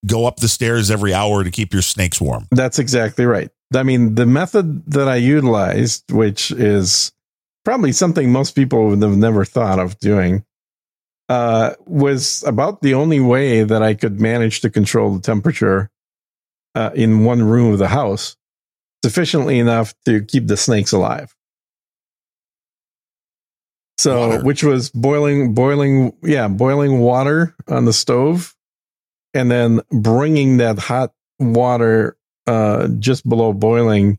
go up the stairs every hour to keep your snakes warm. That's exactly right. I mean, the method that I utilized, which is probably something most people would have never thought of doing, was about the only way that I could manage to control the temperature in one room of the house sufficiently enough to keep the snakes alive. So, water. Which was boiling water on the stove, and then bringing that hot water just below boiling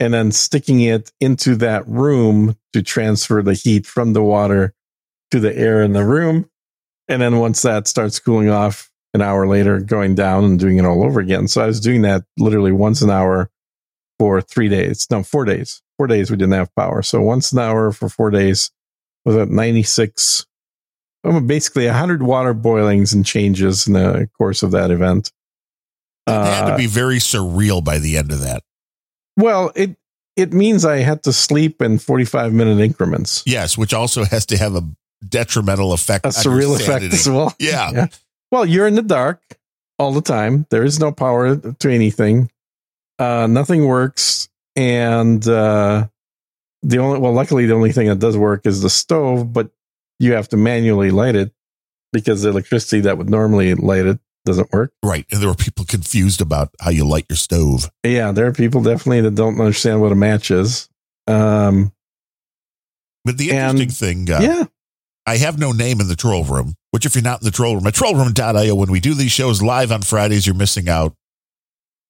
and then sticking it into that room to transfer the heat from the water to the air in the room. And then once that starts cooling off an hour later, going down and doing it all over again. So I was doing that literally once an hour for 3 days. No, 4 days. 4 days we didn't have power. So once an hour for 4 days was at 96, basically 100 water boilings and changes in the course of that event. It had to be very surreal by the end of that. Well, it means I had to sleep in 45-minute increments. Yes, which also has to have a detrimental effect. A surreal effect as well. Yeah. Yeah. Well, you're in the dark all the time. There is no power to anything. Nothing works. And luckily the only thing that does work is the stove, but you have to manually light it because the electricity that would normally light it doesn't work. Right. And there were people confused about how you light your stove. Yeah. There are people definitely that don't understand what a match is. But the interesting thing, I have no name in the troll room, which if you're not in the troll room, at trollroom.io, when we do these shows live on Fridays, you're missing out.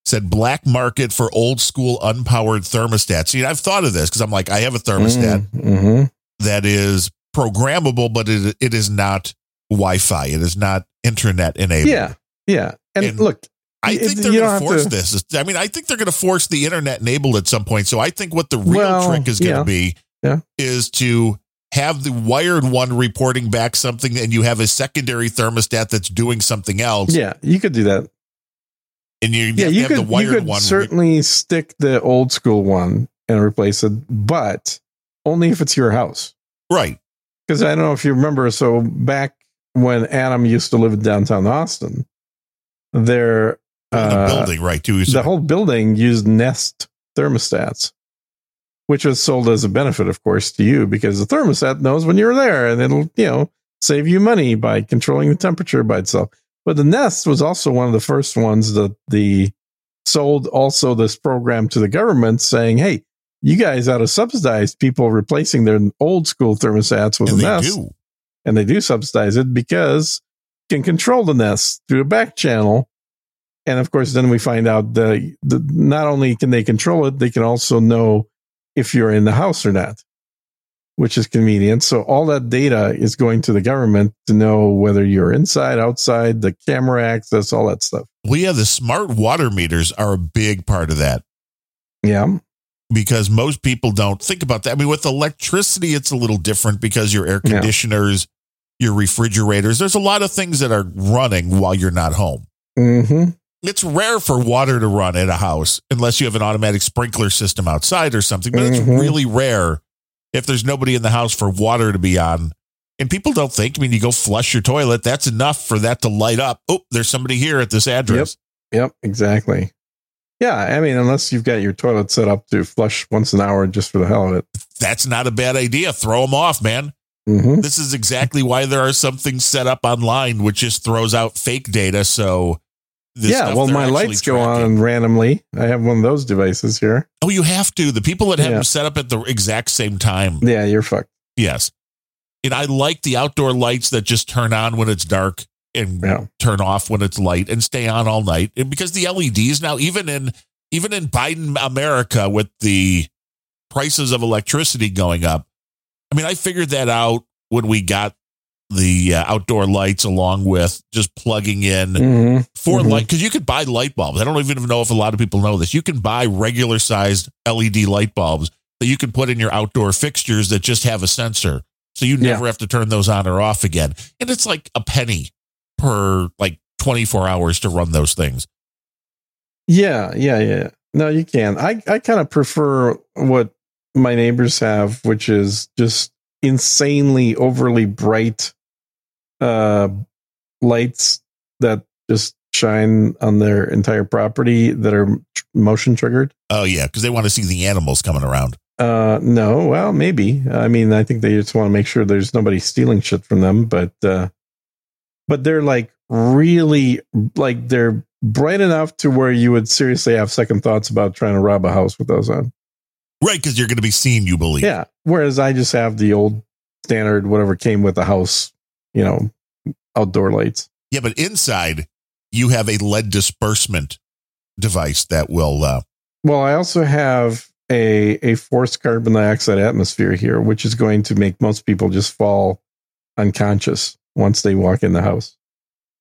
Said black market for old school unpowered thermostats. You know, I've thought of this because I'm like, I have a thermostat that is programmable, but it is not Wi-Fi. It is not internet enabled. Yeah. Yeah. And look, I think they're going to force this. I mean, I think they're going to force the internet enabled at some point. So I think what the real trick is going to be is to have the wired one reporting back something and you have a secondary thermostat that's doing something else. Yeah. You could do that. And you could have the wired one. Certainly stick the old school one and replace it, but only if it's your house. Right. Because I don't know if you remember, so back when Adam used to live in downtown Austin, the building, right? The whole building used Nest thermostats, which was sold as a benefit, of course, to you because the thermostat knows when you're there and it'll, save you money by controlling the temperature by itself. But the Nest was also one of the first ones that sold also this program to the government saying, hey, you guys ought to subsidize people replacing their old school thermostats with a Nest. And they do subsidize it because you can control the Nest through a back channel. And of course, then we find out that not only can they control it, they can also know if you're in the house or not, which is convenient. So all that data is going to the government to know whether you're inside, outside, the camera access, all that stuff. Well, yeah, the smart water meters are a big part of that. Yeah. Because most people don't think about that. I mean, with electricity, it's a little different because your air conditioners, your refrigerators, there's a lot of things that are running while you're not home. Mm-hmm. It's rare for water to run at a house unless you have an automatic sprinkler system outside or something, but it's really rare if there's nobody in the house for water to be on. And people don't think, I mean, you go flush your toilet, that's enough for that to light up. Oh, there's somebody here at this address. Yep, exactly. Yeah, I mean, unless you've got your toilet set up to flush once an hour just for the hell of it. That's not a bad idea. Throw them off, man. Mm-hmm. This is exactly why there are some things set up online, which just throws out fake data. So my lights go on randomly. I have one of those devices here. Oh, you have to. The people that have them set up at the exact same time. Yeah, you're fucked. Yes. And I like the outdoor lights that just turn on when it's dark and turn off when it's light and stay on all night. And because the LEDs now, even in Biden America with the prices of electricity going up. I mean, I figured that out when we got the outdoor lights along with just plugging in for light, because you could buy light bulbs. I don't even know if a lot of people know this. You can buy regular sized LED light bulbs that you can put in your outdoor fixtures that just have a sensor. So you never have to turn those on or off again. And it's like a penny per like 24 hours to run those things. Yeah. No, you can. I kind of prefer what my neighbors have, which is just insanely overly bright lights that just shine on their entire property that are motion triggered. Oh yeah, because they want to see the animals coming around. No, well, maybe. I mean, I think they just want to make sure there's nobody stealing shit from them, but they're like really like they're bright enough to where you would seriously have second thoughts about trying to rob a house with those on. Right, because you're going to be seen, you believe. Yeah, whereas I just have the old standard, whatever came with the house, outdoor lights. Yeah, but inside, you have a lead disbursement device that will... Well, I also have a forced carbon dioxide atmosphere here, which is going to make most people just fall unconscious once they walk in the house.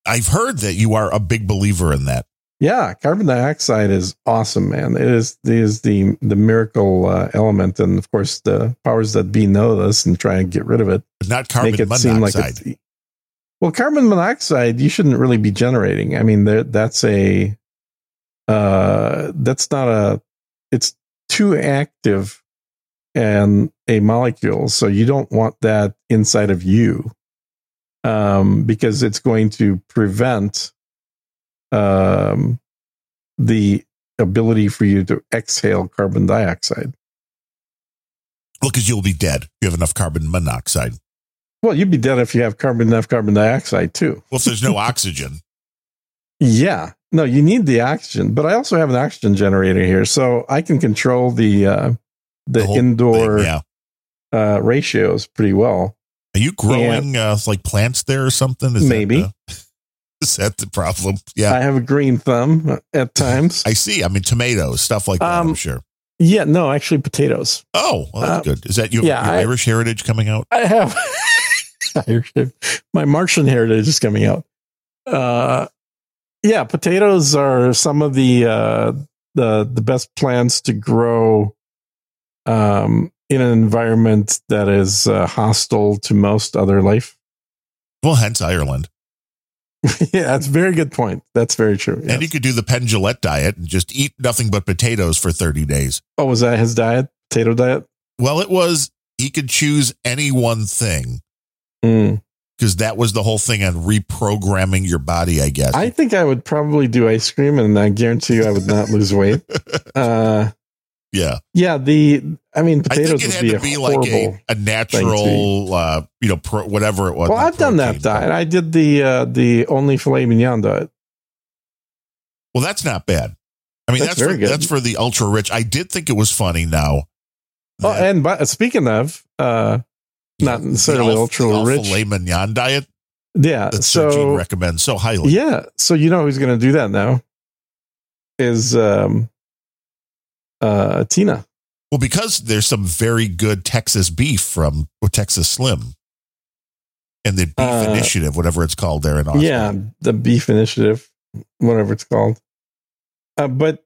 I've heard that you are a big believer in that. Yeah, carbon dioxide is awesome, man. It is the miracle element, and of course the powers that be know this and try and get rid of it. But not carbon monoxide. Well, carbon monoxide you shouldn't really be generating. I mean, it's too active and a molecule, so you don't want that inside of you, because it's going to prevent the ability for you to exhale carbon dioxide. Well, because you'll be dead. You have enough carbon monoxide. Well, you'd be dead if you have enough carbon dioxide too. Well, if there's no oxygen. Yeah, no, you need the oxygen, but I also have an oxygen generator here, so I can control the indoor thing, ratios pretty well. Are you growing like plants there or something? Is that the problem? Yeah. I have a green thumb at times. I see. I mean, tomatoes, stuff like that, I'm sure. Yeah, no, actually potatoes. Oh, well, that's good. Is that your Irish heritage coming out? I have. My Martian heritage is coming out. Yeah, potatoes are some of the best plants to grow in an environment that is hostile to most other life. Well, hence Ireland. Yeah, that's a very good point. That's very true. Yes. And he could do the Penn-Gillette diet and just eat nothing but potatoes for 30 days. Oh, was that his diet? Potato diet? Well, it was. He could choose any one thing. Because that was the whole thing on reprogramming your body, I guess. I think I would probably do ice cream, and I guarantee you I would not lose weight. Yeah. Yeah. Potatoes would be a natural, whatever it was. Well, I've done that diet. I did the only filet mignon diet. Well, that's not bad. I mean, that's for the ultra rich. I did think it was funny now. Oh, and speaking of, not necessarily ultra rich. Filet mignon diet. Yeah. That Sir Gene recommends so highly. Yeah. So, you know, who's going to do that now is, Tina. Well, because there's some very good Texas beef from Texas Slim and the Beef Initiative, whatever it's called there in Austin. Yeah, the Beef Initiative, whatever it's called. But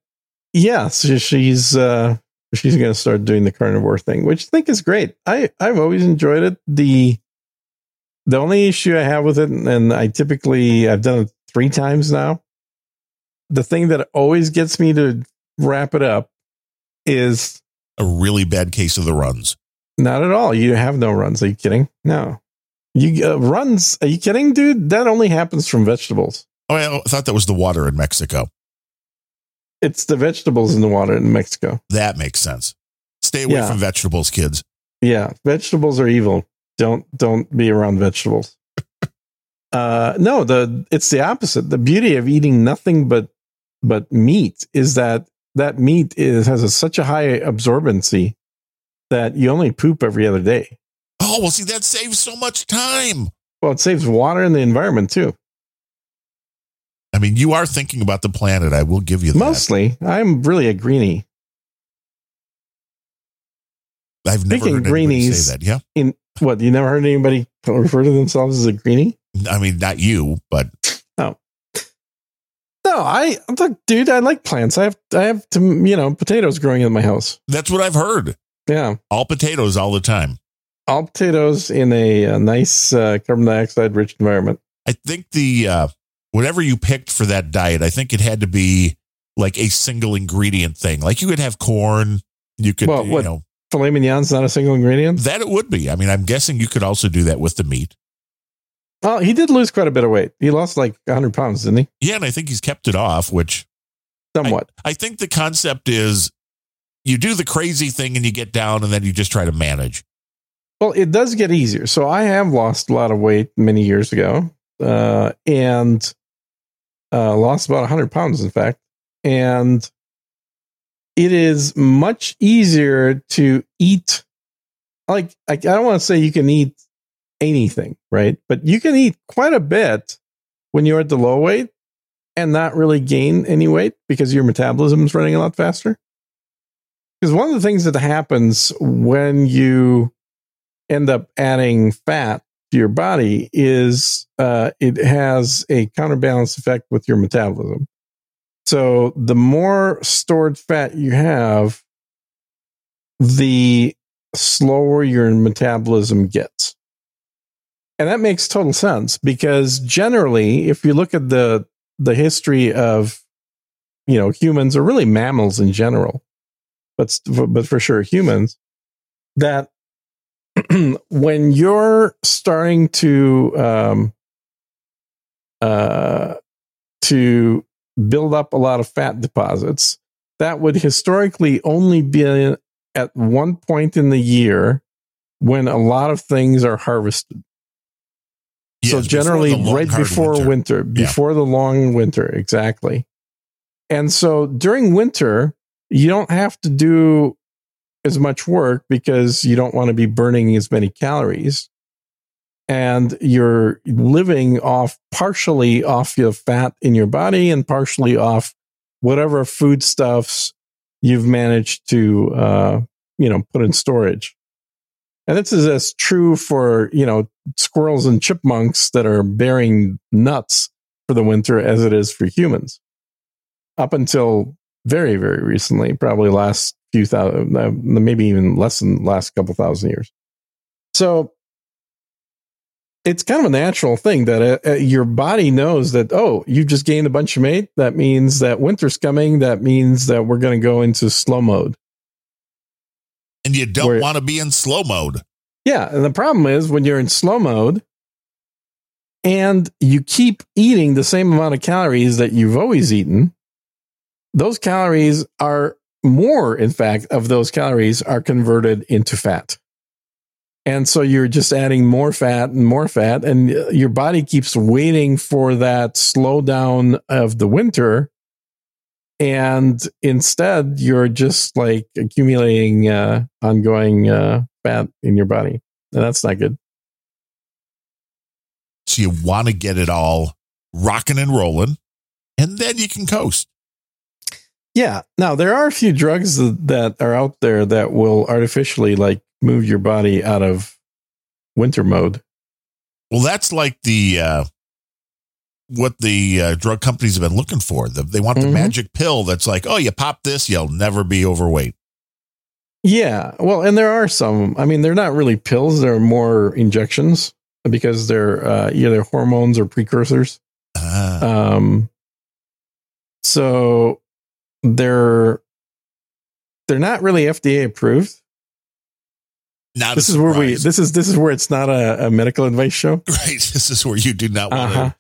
yeah, so she's going to start doing the carnivore thing, which I think is great. I've always enjoyed it. The only issue I have with it, and I've done it 3 times now. The thing that always gets me to wrap it up is a really bad case of the runs. Not at all. You have no runs. Are you kidding? No, you runs. Are you kidding, dude? That only happens from vegetables. Oh, I thought that was the water in Mexico. It's the vegetables in the water in Mexico. That makes sense. Stay away from vegetables, kids. Yeah. Vegetables are evil. Don't be around vegetables. No, it's the opposite. The beauty of eating nothing but meat is that meat has such a high absorbency that you only poop every other day. Oh, well, see, that saves so much time. Well, it saves water in the environment, too. I mean, you are thinking about the planet. I will give you that. Mostly, I'm really a greenie. I've never heard anybody say that. Yeah. You never heard anybody refer to themselves as a greenie? I mean, not you, but... No, I like plants. I have potatoes growing in my house. That's what I've heard. Yeah. All potatoes all the time. All potatoes in a nice carbon dioxide rich environment. I think the whatever you picked for that diet, I think it had to be like a single ingredient thing. Like you could have corn. You could, filet mignon's not a single ingredient? That it would be. I mean, I'm guessing you could also do that with the meat. Well, he did lose quite a bit of weight. He lost like 100 pounds, didn't he? Yeah, and I think he's kept it off, which... Somewhat. I think the concept is you do the crazy thing and you get down and then you just try to manage. Well, it does get easier. So I have lost a lot of weight many years ago and lost about 100 pounds, in fact. And it is much easier to eat. Like, I don't want to say you can eat anything, right? But you can eat quite a bit when you're at the low weight and not really gain any weight because your metabolism is running a lot faster. Because one of the things that happens when you end up adding fat to your body is it has a counterbalance effect with your metabolism. So the more stored fat you have, the slower your metabolism gets. And that makes total sense, because generally, if you look at the history of, you know, humans, or really mammals in general, but for sure humans, that when you're starting to build up a lot of fat deposits, that would historically only be at one point in the year when a lot of things are harvested. Yeah, so generally right before winter, before the long winter. Exactly. And so during winter, you don't have to do as much work because you don't want to be burning as many calories, and you're living off partially off your fat in your body and partially off whatever foodstuffs you've managed to, put in storage. And this is as true for, squirrels and chipmunks that are bearing nuts for the winter as it is for humans. Up until very, very recently, probably last few thousand, maybe even less than last couple thousand years. So it's kind of a natural thing that your body knows that, oh, you just gained a bunch of weight. That means that winter's coming. That means that we're going to go into slow mode. And you don't want to be in slow mode. Yeah. And the problem is when you're in slow mode and you keep eating the same amount of calories that you've always eaten, those calories are more, in fact, of those calories are converted into fat. And so you're just adding more fat, and your body keeps waiting for that slowdown of the winter. And instead, you're just like accumulating ongoing fat in your body. And that's not good. So you want to get it all rocking and rolling, and then you can coast. Yeah. Now, there are a few drugs that are out there that will artificially move your body out of winter mode. Well, that's like what the drug companies have been looking for. They want the magic pill that's like, oh, you pop this, you'll never be overweight. Yeah. Well, and there are some. I mean, they're not really pills. They're more injections because they're either hormones or precursors. So they're not really FDA approved. Not this is surprise. Where this is where it's not a medical advice show. Right. This is where you do not want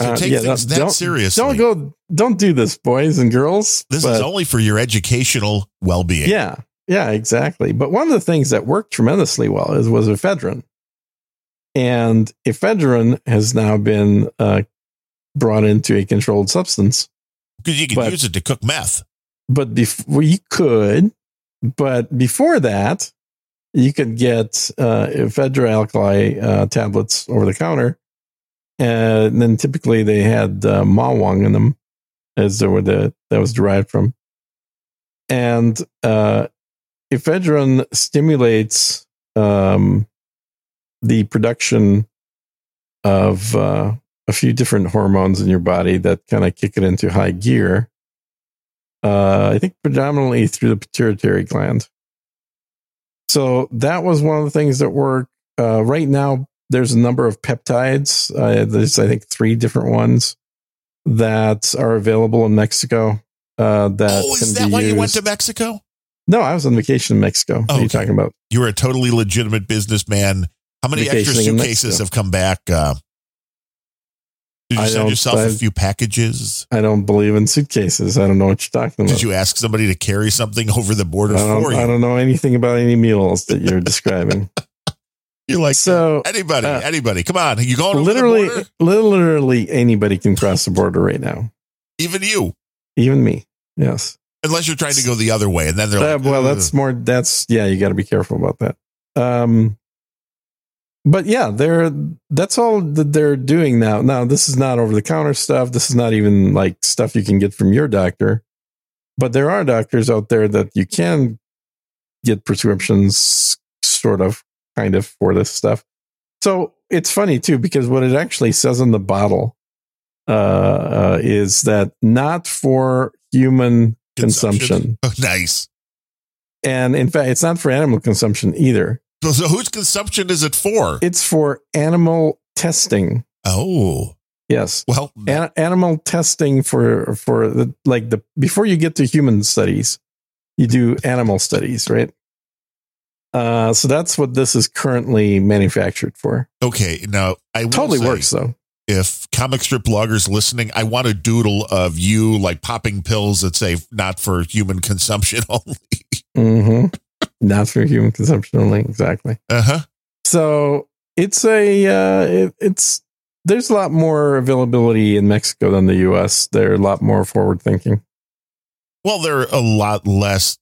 to take things that seriously. Don't do this, boys and girls. This is only for your educational well-being. Yeah. Yeah, exactly. But one of the things that worked tremendously well was ephedrine. And ephedrine has now been brought into a controlled substance. Because you could use it to cook meth. But before that, you could get ephedra alkali tablets over the counter. And then typically they had mawang in them, as they were that was derived from. And ephedrine stimulates the production of a few different hormones in your body that kind of kick it into high gear. I think predominantly through the pituitary gland. So that was one of the things that work. Right now, there's a number of peptides. There's, I think, 3 different ones that are available in Mexico. Is that why you went to Mexico? No, I was on vacation in Mexico. What are you talking about? You were a totally legitimate businessman. How many extra suitcases have come back? Did you send yourself a few packages? I don't believe in suitcases. I don't know what you're talking about. Did you ask somebody to carry something over the border for you? I don't know anything about any mules that you're describing. You're like, so anybody, come on. Are you going over the border? Literally anybody can cross the border right now. Even you. Even me. Yes. Unless you're trying to go the other way. And then they're like, well, you got to be careful about that. But yeah, that's all that they're doing now. Now, this is not over-the-counter stuff. This is not even stuff you can get from your doctor. But there are doctors out there that you can get prescriptions, sort of, kind of, for this stuff. So it's funny, too, because what it actually says on the bottle is that not for human consumption. Oh, nice. And in fact, it's not for animal consumption either. So whose consumption is it for? It's for animal testing. Oh, yes. Well, animal testing for the, like the, before you get to human studies, you do animal studies, right? So that's what this is currently manufactured for. Okay. Now I will totally say, works though. If comic strip bloggers listening, I want a doodle of you like popping pills that say not for human consumption only. Mm-hmm. Not for human consumption only. Exactly. Uh-huh. So it's a, there's a lot more availability in Mexico than the U.S. They're a lot more forward thinking. Well, they're a lot less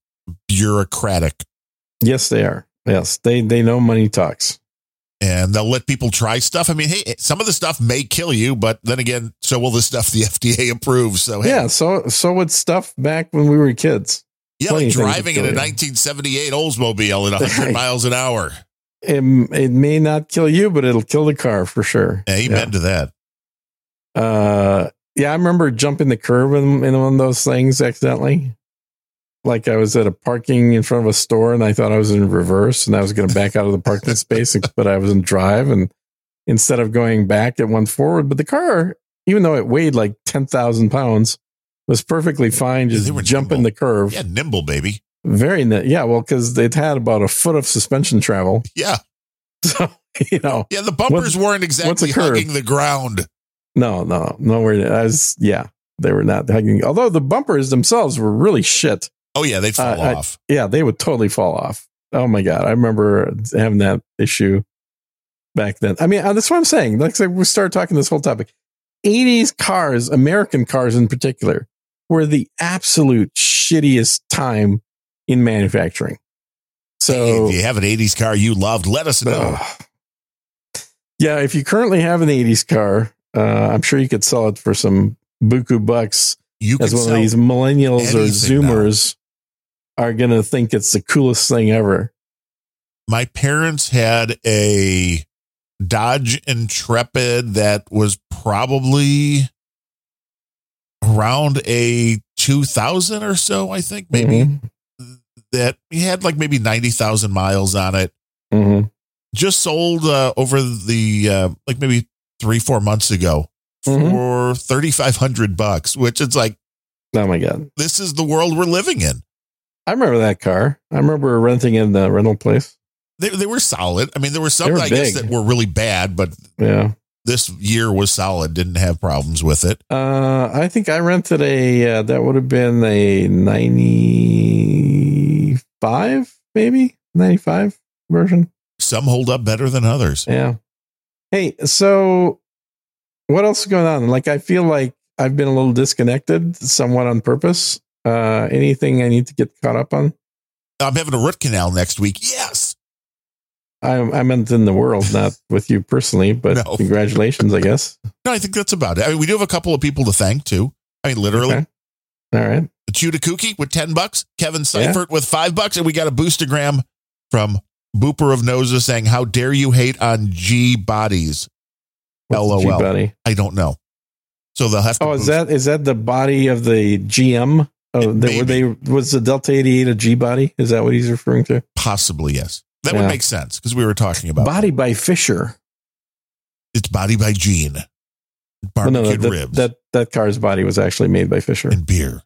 bureaucratic. Yes, they are. Yes. They know money talks. And they'll let people try stuff. I mean, hey, some of the stuff may kill you, but then again, so will the stuff the FDA approves. So hey. Yeah, so it's stuff back when we were kids. Yeah, like driving in a 1978 Oldsmobile at 100 miles an hour. It may not kill you, but it'll kill the car for sure. Amen to that. Yeah, I remember jumping the curb in one of those things accidentally. Like I was at a parking in front of a store and I thought I was in reverse and I was going to back out of the parking space, but I was in drive. And instead of going back, it went forward. But the car, even though it weighed like 10,000 pounds, was perfectly fine just jumping the curve. Yeah, nimble, baby. Very nimble. Yeah, well, because it had about a foot of suspension travel. Yeah. So, you know. Yeah, the bumpers weren't exactly hugging the ground. No, nowhere near. They were not hugging. Although the bumpers themselves were really shit. Oh, yeah, they'd fall off. Yeah, they would totally fall off. Oh, my God. I remember having that issue back then. I mean, that's what I'm saying. Like we started talking this whole topic. 80s cars, American cars in particular, were the absolute shittiest time in manufacturing. So if you have an 80s car you loved, let us know. Yeah, if you currently have an 80s car, I'm sure you could sell it for some buku bucks. You as one of these millennials or Zoomers now are going to think it's the coolest thing ever. My parents had a Dodge Intrepid that was probably around a 2000 or so, I think, maybe. Mm-hmm. That he had like maybe 90,000 miles on it. Mm-hmm. Just sold over the like maybe 3-4 months ago. For $3,500 bucks, which it's like, oh my God, this is the world we're living in. I remember that car. I remember renting in the rental place. They were solid. I mean, there were some, I guess, that were really bad, but yeah, this year was solid. Didn't have problems with it. I think I rented a, that would have been a 95, maybe 95 version. Some hold up better than others. Yeah. Hey, so what else is going on? Like, I feel like I've been a little disconnected somewhat on purpose. Anything I need to get caught up on? I'm having a root canal next week. Yes. I meant in the world, not with you personally, but no. Congratulations, I guess. No, I think that's about it. I mean, we do have a couple of people to thank too. I mean, literally. Okay. All right. Chuda Kuki with $10, Kevin Seifert with $5, and we got a boostergram from Booper of Noses saying, "How dare you hate on G bodies." LOL. I don't know. So they'll have to. Oh, is that the body of the GM? Was the Delta 88 a G body? Is that what he's referring to? Possibly, yes. That would make sense because we were talking about body that. By Fisher. It's body by Gene. Barbecued ribs. That car's body was actually made by Fisher. And beer.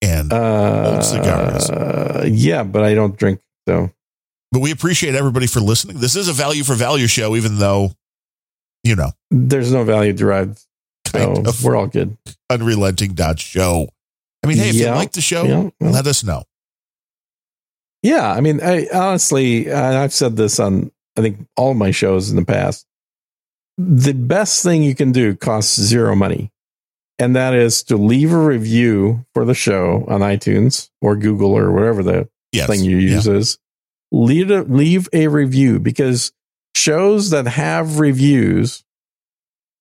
And old cigars. Yeah, but I don't drink, so. But we appreciate everybody for listening. This is a value for value show, even though, you know, there's no value derived. So we're all good. Unrelenting.show. I mean, hey, if you like the show, let us know. Yeah. I mean, I honestly, I've said this on, I think, all my shows in the past. The best thing you can do costs zero money. And that is to leave a review for the show on iTunes or Google or whatever the thing you use is. Leave a review, because shows that have reviews,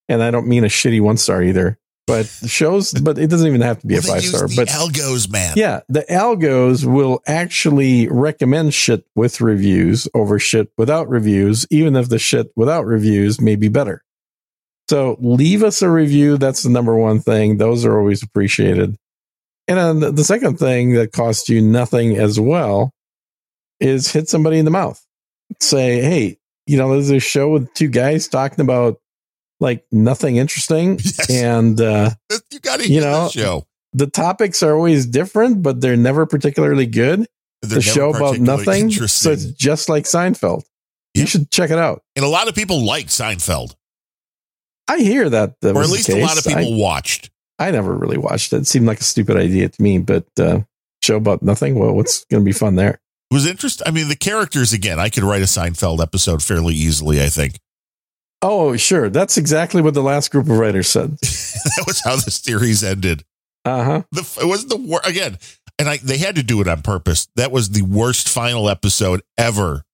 and I don't mean a shitty 1-star either, But shows, but it doesn't even have to be a 5-star. But algos, man. Yeah, the algos will actually recommend shit with reviews over shit without reviews, even if the shit without reviews may be better. So leave us a review. That's the number one thing. Those are always appreciated. And then the second thing that costs you nothing as well is hit somebody in the mouth. Say, hey, you know, there's a show with two guys talking about like nothing interesting. Yes. And, you gotta hear the show. The topics are always different, but they're never particularly good. They're the show about nothing. So it's just like Seinfeld. Yeah. You should check it out. And a lot of people like Seinfeld. I hear that. Or at least a lot of people watched. I never really watched it. It seemed like a stupid idea to me, but show about nothing. Well, what's going to be fun there? It was interesting. I mean, the characters, again, I could write a Seinfeld episode fairly easily, I think. Oh, sure. That's exactly what the last group of writers said. That was how the series ended. Uh-huh. It wasn't the worst. Again, and they had to do it on purpose. That was the worst final episode ever.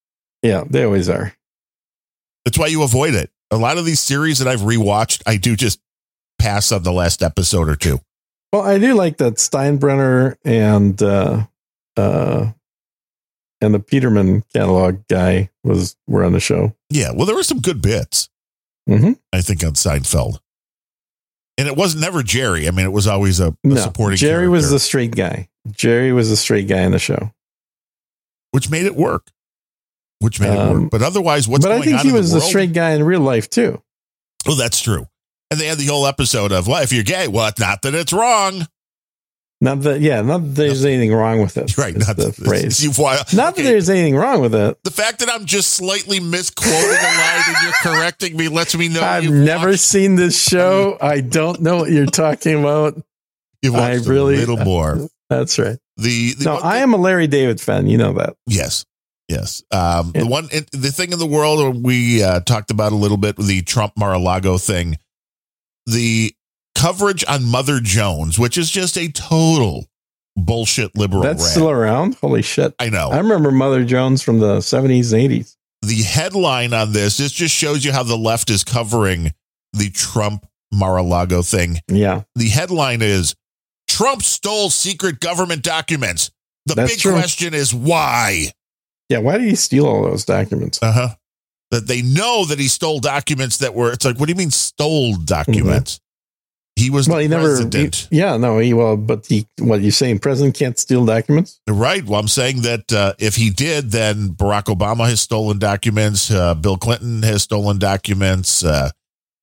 Yeah, they always are. That's why you avoid it. A lot of these series that I've rewatched, I do just pass on the last episode or two. Well, I do like that Steinbrenner and the Peterman catalog guy were on the show. Yeah, well, there were some good bits, I think, on Seinfeld. And it was never Jerry. I mean, it was always a supporting Jerry character. Was the straight guy. Jerry was the straight guy in the show. Which made it work. But otherwise, I think he was the straight guy in real life, too. Well, that's true. And they had the whole episode of, well, if you're gay, well, not that it's wrong. Not that there's anything wrong with it. Right. Not that there's anything wrong with it. The fact that I'm just slightly misquoting a line and you're correcting me lets me know. I've never seen this show. I don't know what you're talking about. You've watched a little more. That's right. I am a Larry David fan. You know that. Yes. Yes. The thing in the world we talked about a little bit, the Trump Mar-a-Lago thing, the coverage on Mother Jones, which is just a total bullshit liberal rant. That's still around? Holy shit. I know. I remember Mother Jones from the 70s and 80s. The headline on this just shows you how the left is covering the Trump Mar-a-Lago thing. Yeah. The headline is, Trump stole secret government documents. The big question is why? Yeah, why did he steal all those documents? Uh-huh. That they know that he stole documents that were, it's like, what do you mean stole documents? Mm-hmm. He was president. What you're saying, president can't steal documents? Right. Well, I'm saying that if he did, then Barack Obama has stolen documents. Bill Clinton has stolen documents.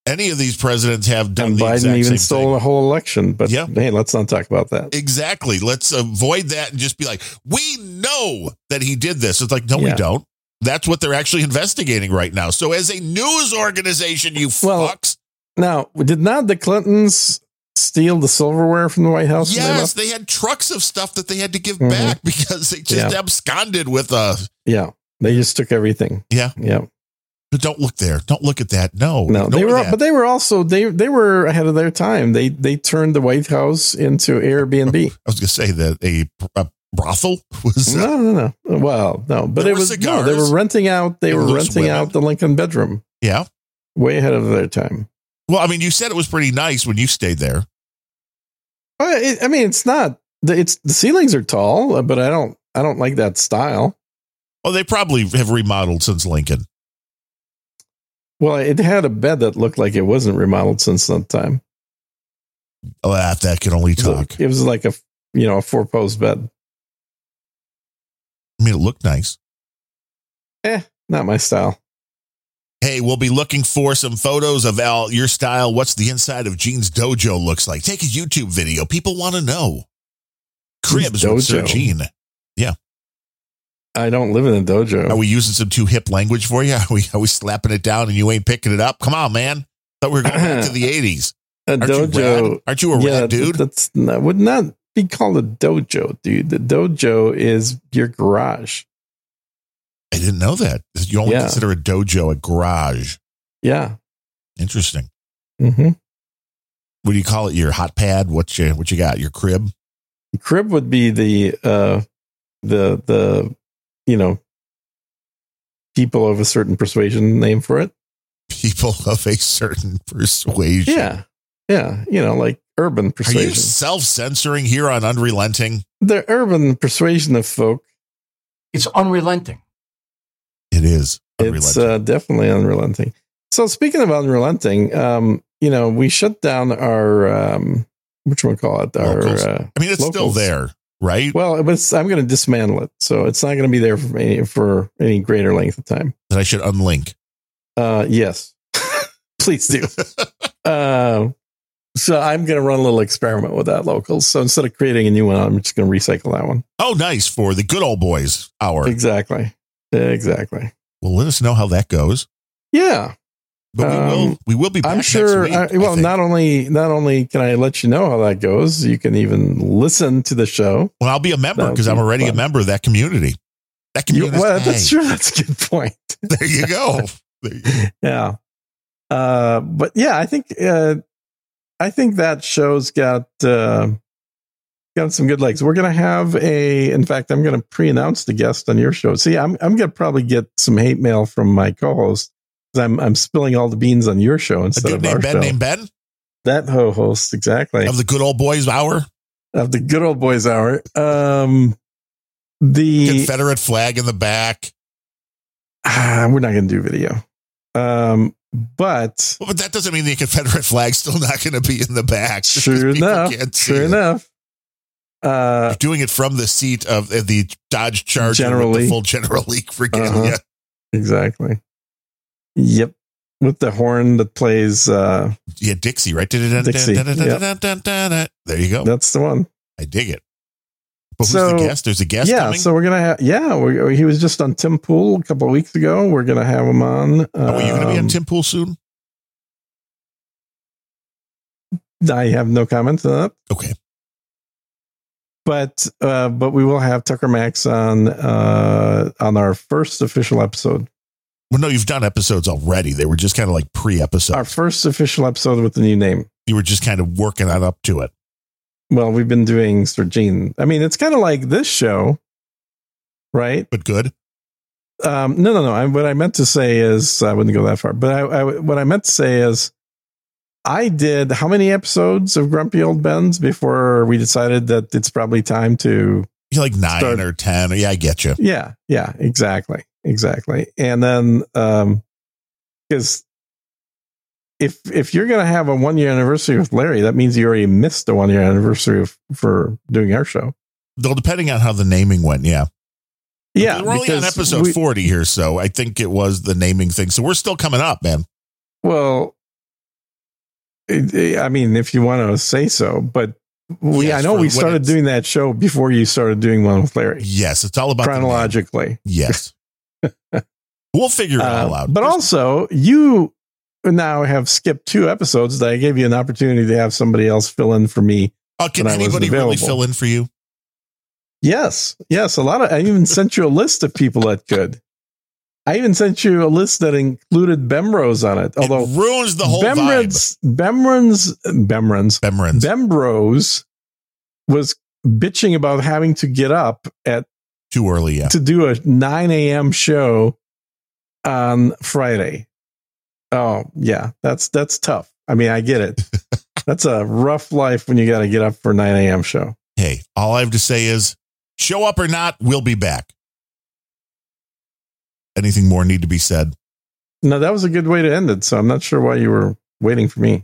Any of these presidents have done the exact same thing. Biden even stole a whole election, but hey, let's not talk about that. Exactly. Let's avoid that and just be like, we know that he did this. It's like, no, we don't. That's what they're actually investigating right now. So as a news organization, you fucks. Now, did not the Clintons steal the silverware from the White House? Yes, they had trucks of stuff that they had to give back because they just absconded with a... Yeah, they just took everything. Yeah. Yeah. But don't look there. Don't look at that. No, they were, but they were also, they were ahead of their time. They turned the White House into Airbnb. I was going to say that a brothel was no. Well, no, but it was, cigars. No, they were renting out. They were renting out the Lincoln bedroom. Yeah. Way ahead of their time. Well, I mean, you said it was pretty nice when you stayed there. It's not, the ceilings are tall, but I don't like that style. Well, they probably have remodeled since Lincoln. Well, it had a bed that looked like it wasn't remodeled since that time. Oh, that can only talk. It was like a 4-post bed. I mean, it looked nice. Not my style. Hey, we'll be looking for some photos of your style. What's the inside of Gene's dojo looks like? Take a YouTube video. People want to know. Cribs with Sir Gene. Yeah. I don't live in a dojo. Are we using some too hip language for you? Are we slapping it down and you ain't picking it up? Come on, man. Thought we were going back to the 80s. Aren't you a rad dude? That would not be called a dojo, dude. The dojo is your garage. I didn't know that. You only consider a dojo a garage. Yeah. Interesting. Mm-hmm. What do you call it? Your hot pad? What you got? Your crib? The crib would be the people of a certain persuasion name for it. People of a certain persuasion. Yeah. Yeah, you know, like urban persuasion. Are you self-censoring here on Unrelenting? The urban persuasion of folk. It's unrelenting. It is. Unrelenting. It's definitely unrelenting. So speaking of unrelenting, you know, we shut down our, locals. I mean, it's locals. Still there, right? Well, but I'm going to dismantle it. So it's not going to be there for any greater length of time. That I should unlink. Yes, please do. So I'm going to run a little experiment with that locals. So instead of creating a new one, I'm just going to recycle that one. Oh, nice. For the good old boys hour. Exactly. Well, let us know how that goes. Yeah. But we will be back, I'm sure, next week. Not only can I let you know how that goes, you can even listen to the show. Well, I'll be a member because I'm already a member of that community. That's true. That's a good point. There you go. Yeah. But yeah, I think that show's got some good legs. We're going to have I'm going to pre-announce the guest on your show. See, I'm going to probably get some hate mail from my co-host. I'm spilling all the beans on your show instead of our show. Named Ben? That host, exactly. Of the good old boys hour? Of the good old boys hour. The Confederate flag in the back. We're not going to do video. But that doesn't mean the Confederate flag's still not going to be in the back. Sure enough. You're doing it from the seat of the Dodge Charger with the full General League regalia. Uh-huh. Exactly. Yep. With the horn that plays. Dixie, right? Dixie. Yep. There you go. That's the one. I dig it. But so, who's the guest? There's a guest coming? Yeah, so we're going to have... Yeah, he was just on Tim Pool a couple of weeks ago. We're going to have him on. Are you going to be on Tim Pool soon? I have no comment on that. Okay. But we will have Tucker Max on our first official episode. Well, no, you've done episodes already. They were just kind of like pre-episodes. Our first official episode with the new name. You were just kind of working on up to it. Well, we've been doing Sir Gene. I mean, it's kind of like this show, right? But good. No. What I meant to say is I wouldn't go that far. But what I meant to say is I did how many episodes of Grumpy Old Ben's before we decided that it's probably time to like 9 start. Or 10. Yeah, I get you. Yeah, exactly. Exactly. And then, because if you're going to have a 1-year anniversary with Larry, that means you already missed the 1-year anniversary for doing our show. Though, depending on how the naming went. Yeah. Yeah. We're only on episode 40 here. So I think it was the naming thing. So we're still coming up, man. Well, I mean, if you want to say so, but I know we started doing that show before you started doing one with Larry. Yes. It's all about chronologically. Yes. We'll figure it all out. But also, you now have skipped 2 episodes that I gave you an opportunity to have somebody else fill in for me. Can anybody really fill in for you? Yes, a lot of. I even sent you a list of people that could. I even sent you a list that included Bemrose on it. Although it ruins the whole vibe. Bemrose was bitching about having to get up at too early to do a 9 a.m. show on Friday. Oh yeah, that's tough. I mean, I get it. That's a rough life when you got to get up for 9 a.m. show. Hey, all I have to say is show up or not, we'll be back. Anything more need to be said? No, that was a good way to end it. So I'm not sure why you were waiting for me.